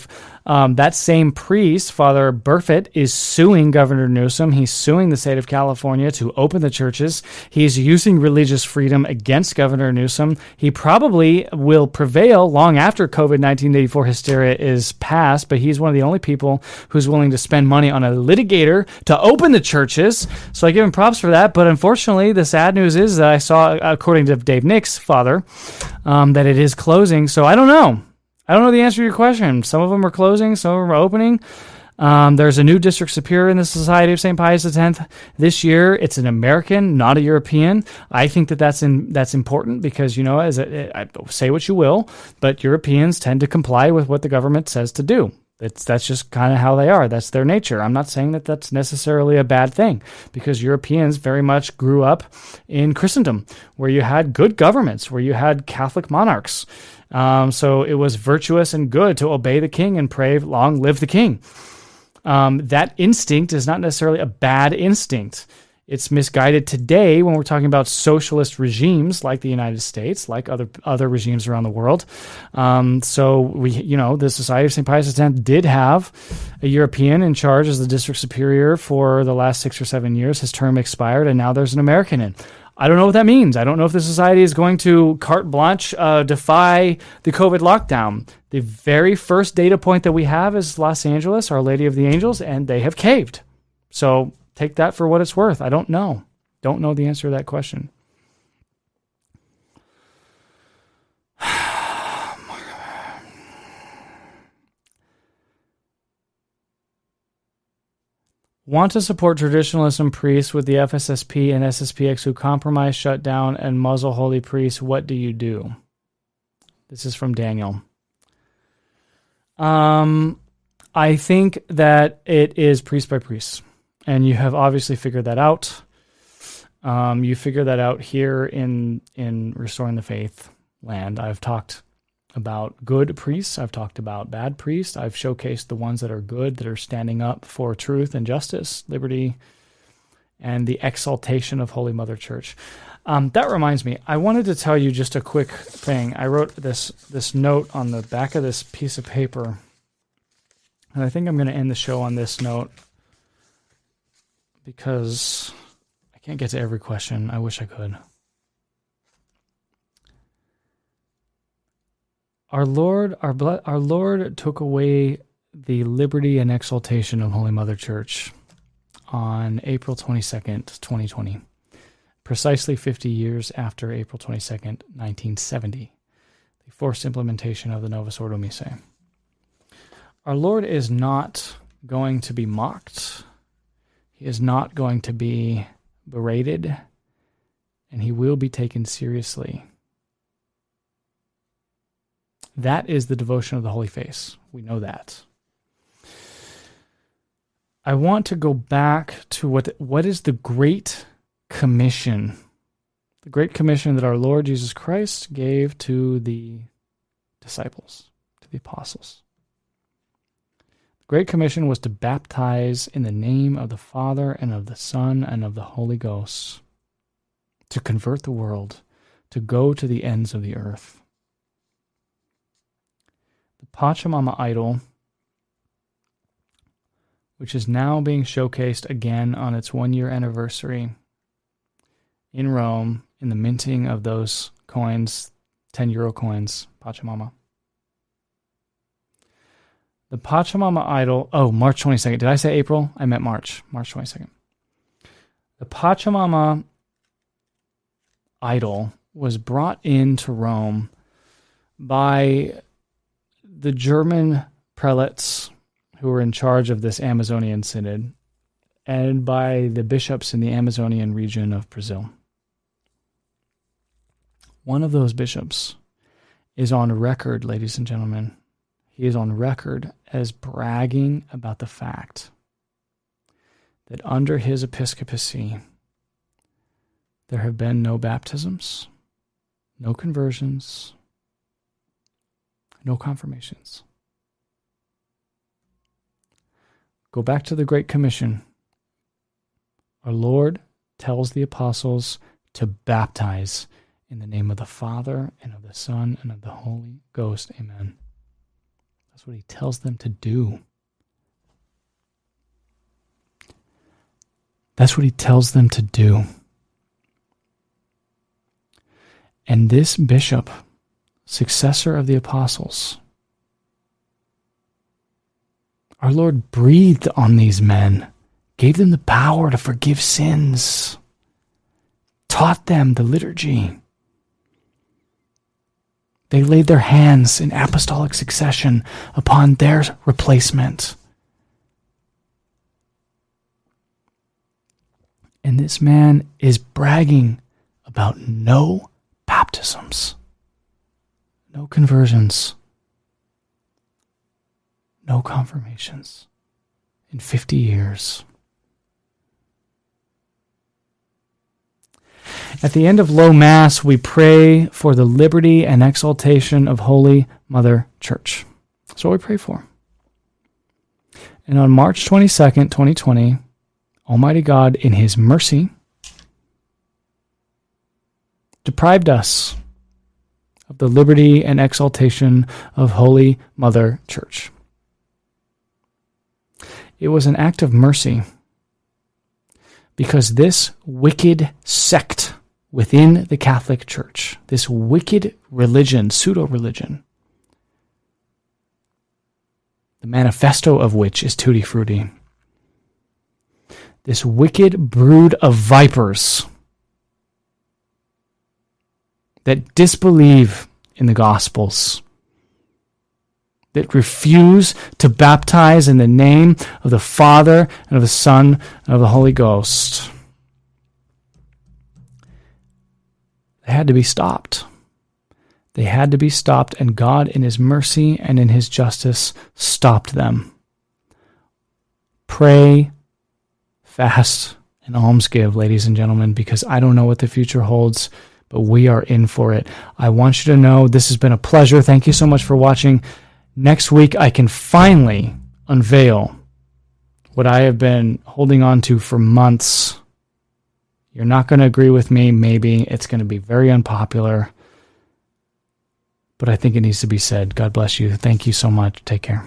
that same priest, Father Burfitt, is suing Governor Newsom. He's suing the state of California to open the churches. He's using religious freedom against Governor Newsom. He probably will prevail long after COVID-1984 hysteria is passed, but he's one of the only people who's willing to spend money on a litigator to open the churches. So I give him props for that. But unfortunately, the sad news is that I saw, according to Dave Nix, Father, that it is closing. So I don't know. I don't know the answer to your question. Some of them are closing, some of them are opening. There's a new district superior in the Society of St. Pius X this year. It's an American, not a European. I think that that's important because, you know, as I say what you will, but Europeans tend to comply with what the government says to do. That's just kind of how they are. That's their nature. I'm not saying that that's necessarily a bad thing because Europeans very much grew up in Christendom where you had good governments, where you had Catholic monarchs. So it was virtuous and good to obey the king and pray, long live the king. That instinct is not necessarily a bad instinct. It's misguided today when we're talking about socialist regimes like the United States, like other regimes around the world. So we, you know, the Society of St. Pius X did have a European in charge as the district superior for the last 6 or 7 years. His term expired, and now there's an American in. I don't know what that means. I don't know if the society is going to carte blanche defy the COVID lockdown. The very first data point that we have is Los Angeles, Our Lady of the Angels, and they have caved. So take that for what it's worth. I don't know. Don't know the answer to that question. Want to support traditionalism priests with the FSSP and SSPX who compromise, shut down, and muzzle holy priests. What do you do? This is from Daniel. I think that it is priest by priest, and you have obviously figured that out. You figure that out here in Restoring the Faith land. I've talked about good priests. I've talked about bad priests. I've showcased the ones that are good, that are standing up for truth and justice, liberty, and the exaltation of Holy Mother Church. That reminds me, I wanted to tell you just a quick thing. I wrote this note on the back of this piece of paper, and I think I'm going to end the show on this note because I can't get to every question. I wish I could. Our Lord took away the liberty and exaltation of Holy Mother Church on April 22nd, 2020, precisely 50 years after April 22nd, 1970, the forced implementation of the Novus Ordo Missae. Our Lord is not going to be mocked. He is not going to be berated, and he will be taken seriously. That is the devotion of the Holy Face. We know that. I want to go back to what is the Great Commission? The Great Commission that our Lord Jesus Christ gave to the disciples, to the apostles. The Great Commission was to baptize in the name of the Father and of the Son and of the Holy Ghost, to convert the world, to go to the ends of the earth. Pachamama idol, which is now being showcased again on its 1-year anniversary in Rome in the minting of those coins, 10-euro coins, Pachamama. The Pachamama idol, March 22nd. Did I say April? I meant March. March 22nd. The Pachamama idol was brought into Rome by the German prelates who were in charge of this Amazonian synod and by the bishops in the Amazonian region of Brazil. One of those bishops is on record, ladies and gentlemen. He is on record as bragging about the fact that under his episcopacy, there have been no baptisms, no conversions, no confirmations. Go back to the Great Commission. Our Lord tells the apostles to baptize in the name of the Father, and of the Son, and of the Holy Ghost. Amen. That's what he tells them to do. That's what he tells them to do. And this bishop, successor of the apostles, our Lord breathed on these men, gave them the power to forgive sins, taught them the liturgy. They laid their hands in apostolic succession upon their replacement. And this man is bragging about no baptisms, no conversions, no confirmations in 50 years. At the end of Low Mass, we pray for the liberty and exaltation of Holy Mother Church. That's what we pray for. And on March 22nd, 2020, Almighty God, in His mercy, deprived us of the liberty and exaltation of Holy Mother Church. It was an act of mercy, because this wicked sect within the Catholic Church, this wicked religion, pseudo-religion, the manifesto of which is Tutti Frutti, this wicked brood of vipers that disbelieve in the Gospels, that refuse to baptize in the name of the Father, and of the Son, and of the Holy Ghost. They had to be stopped. They had to be stopped, and God, in His mercy and in His justice, stopped them. Pray, fast, and alms give, ladies and gentlemen, because I don't know what the future holds, but we are in for it. I want you to know this has been a pleasure. Thank you so much for watching. Next week, I can finally unveil what I have been holding on to for months. You're not going to agree with me, maybe. It's going to be very unpopular. But I think it needs to be said. God bless you. Thank you so much. Take care.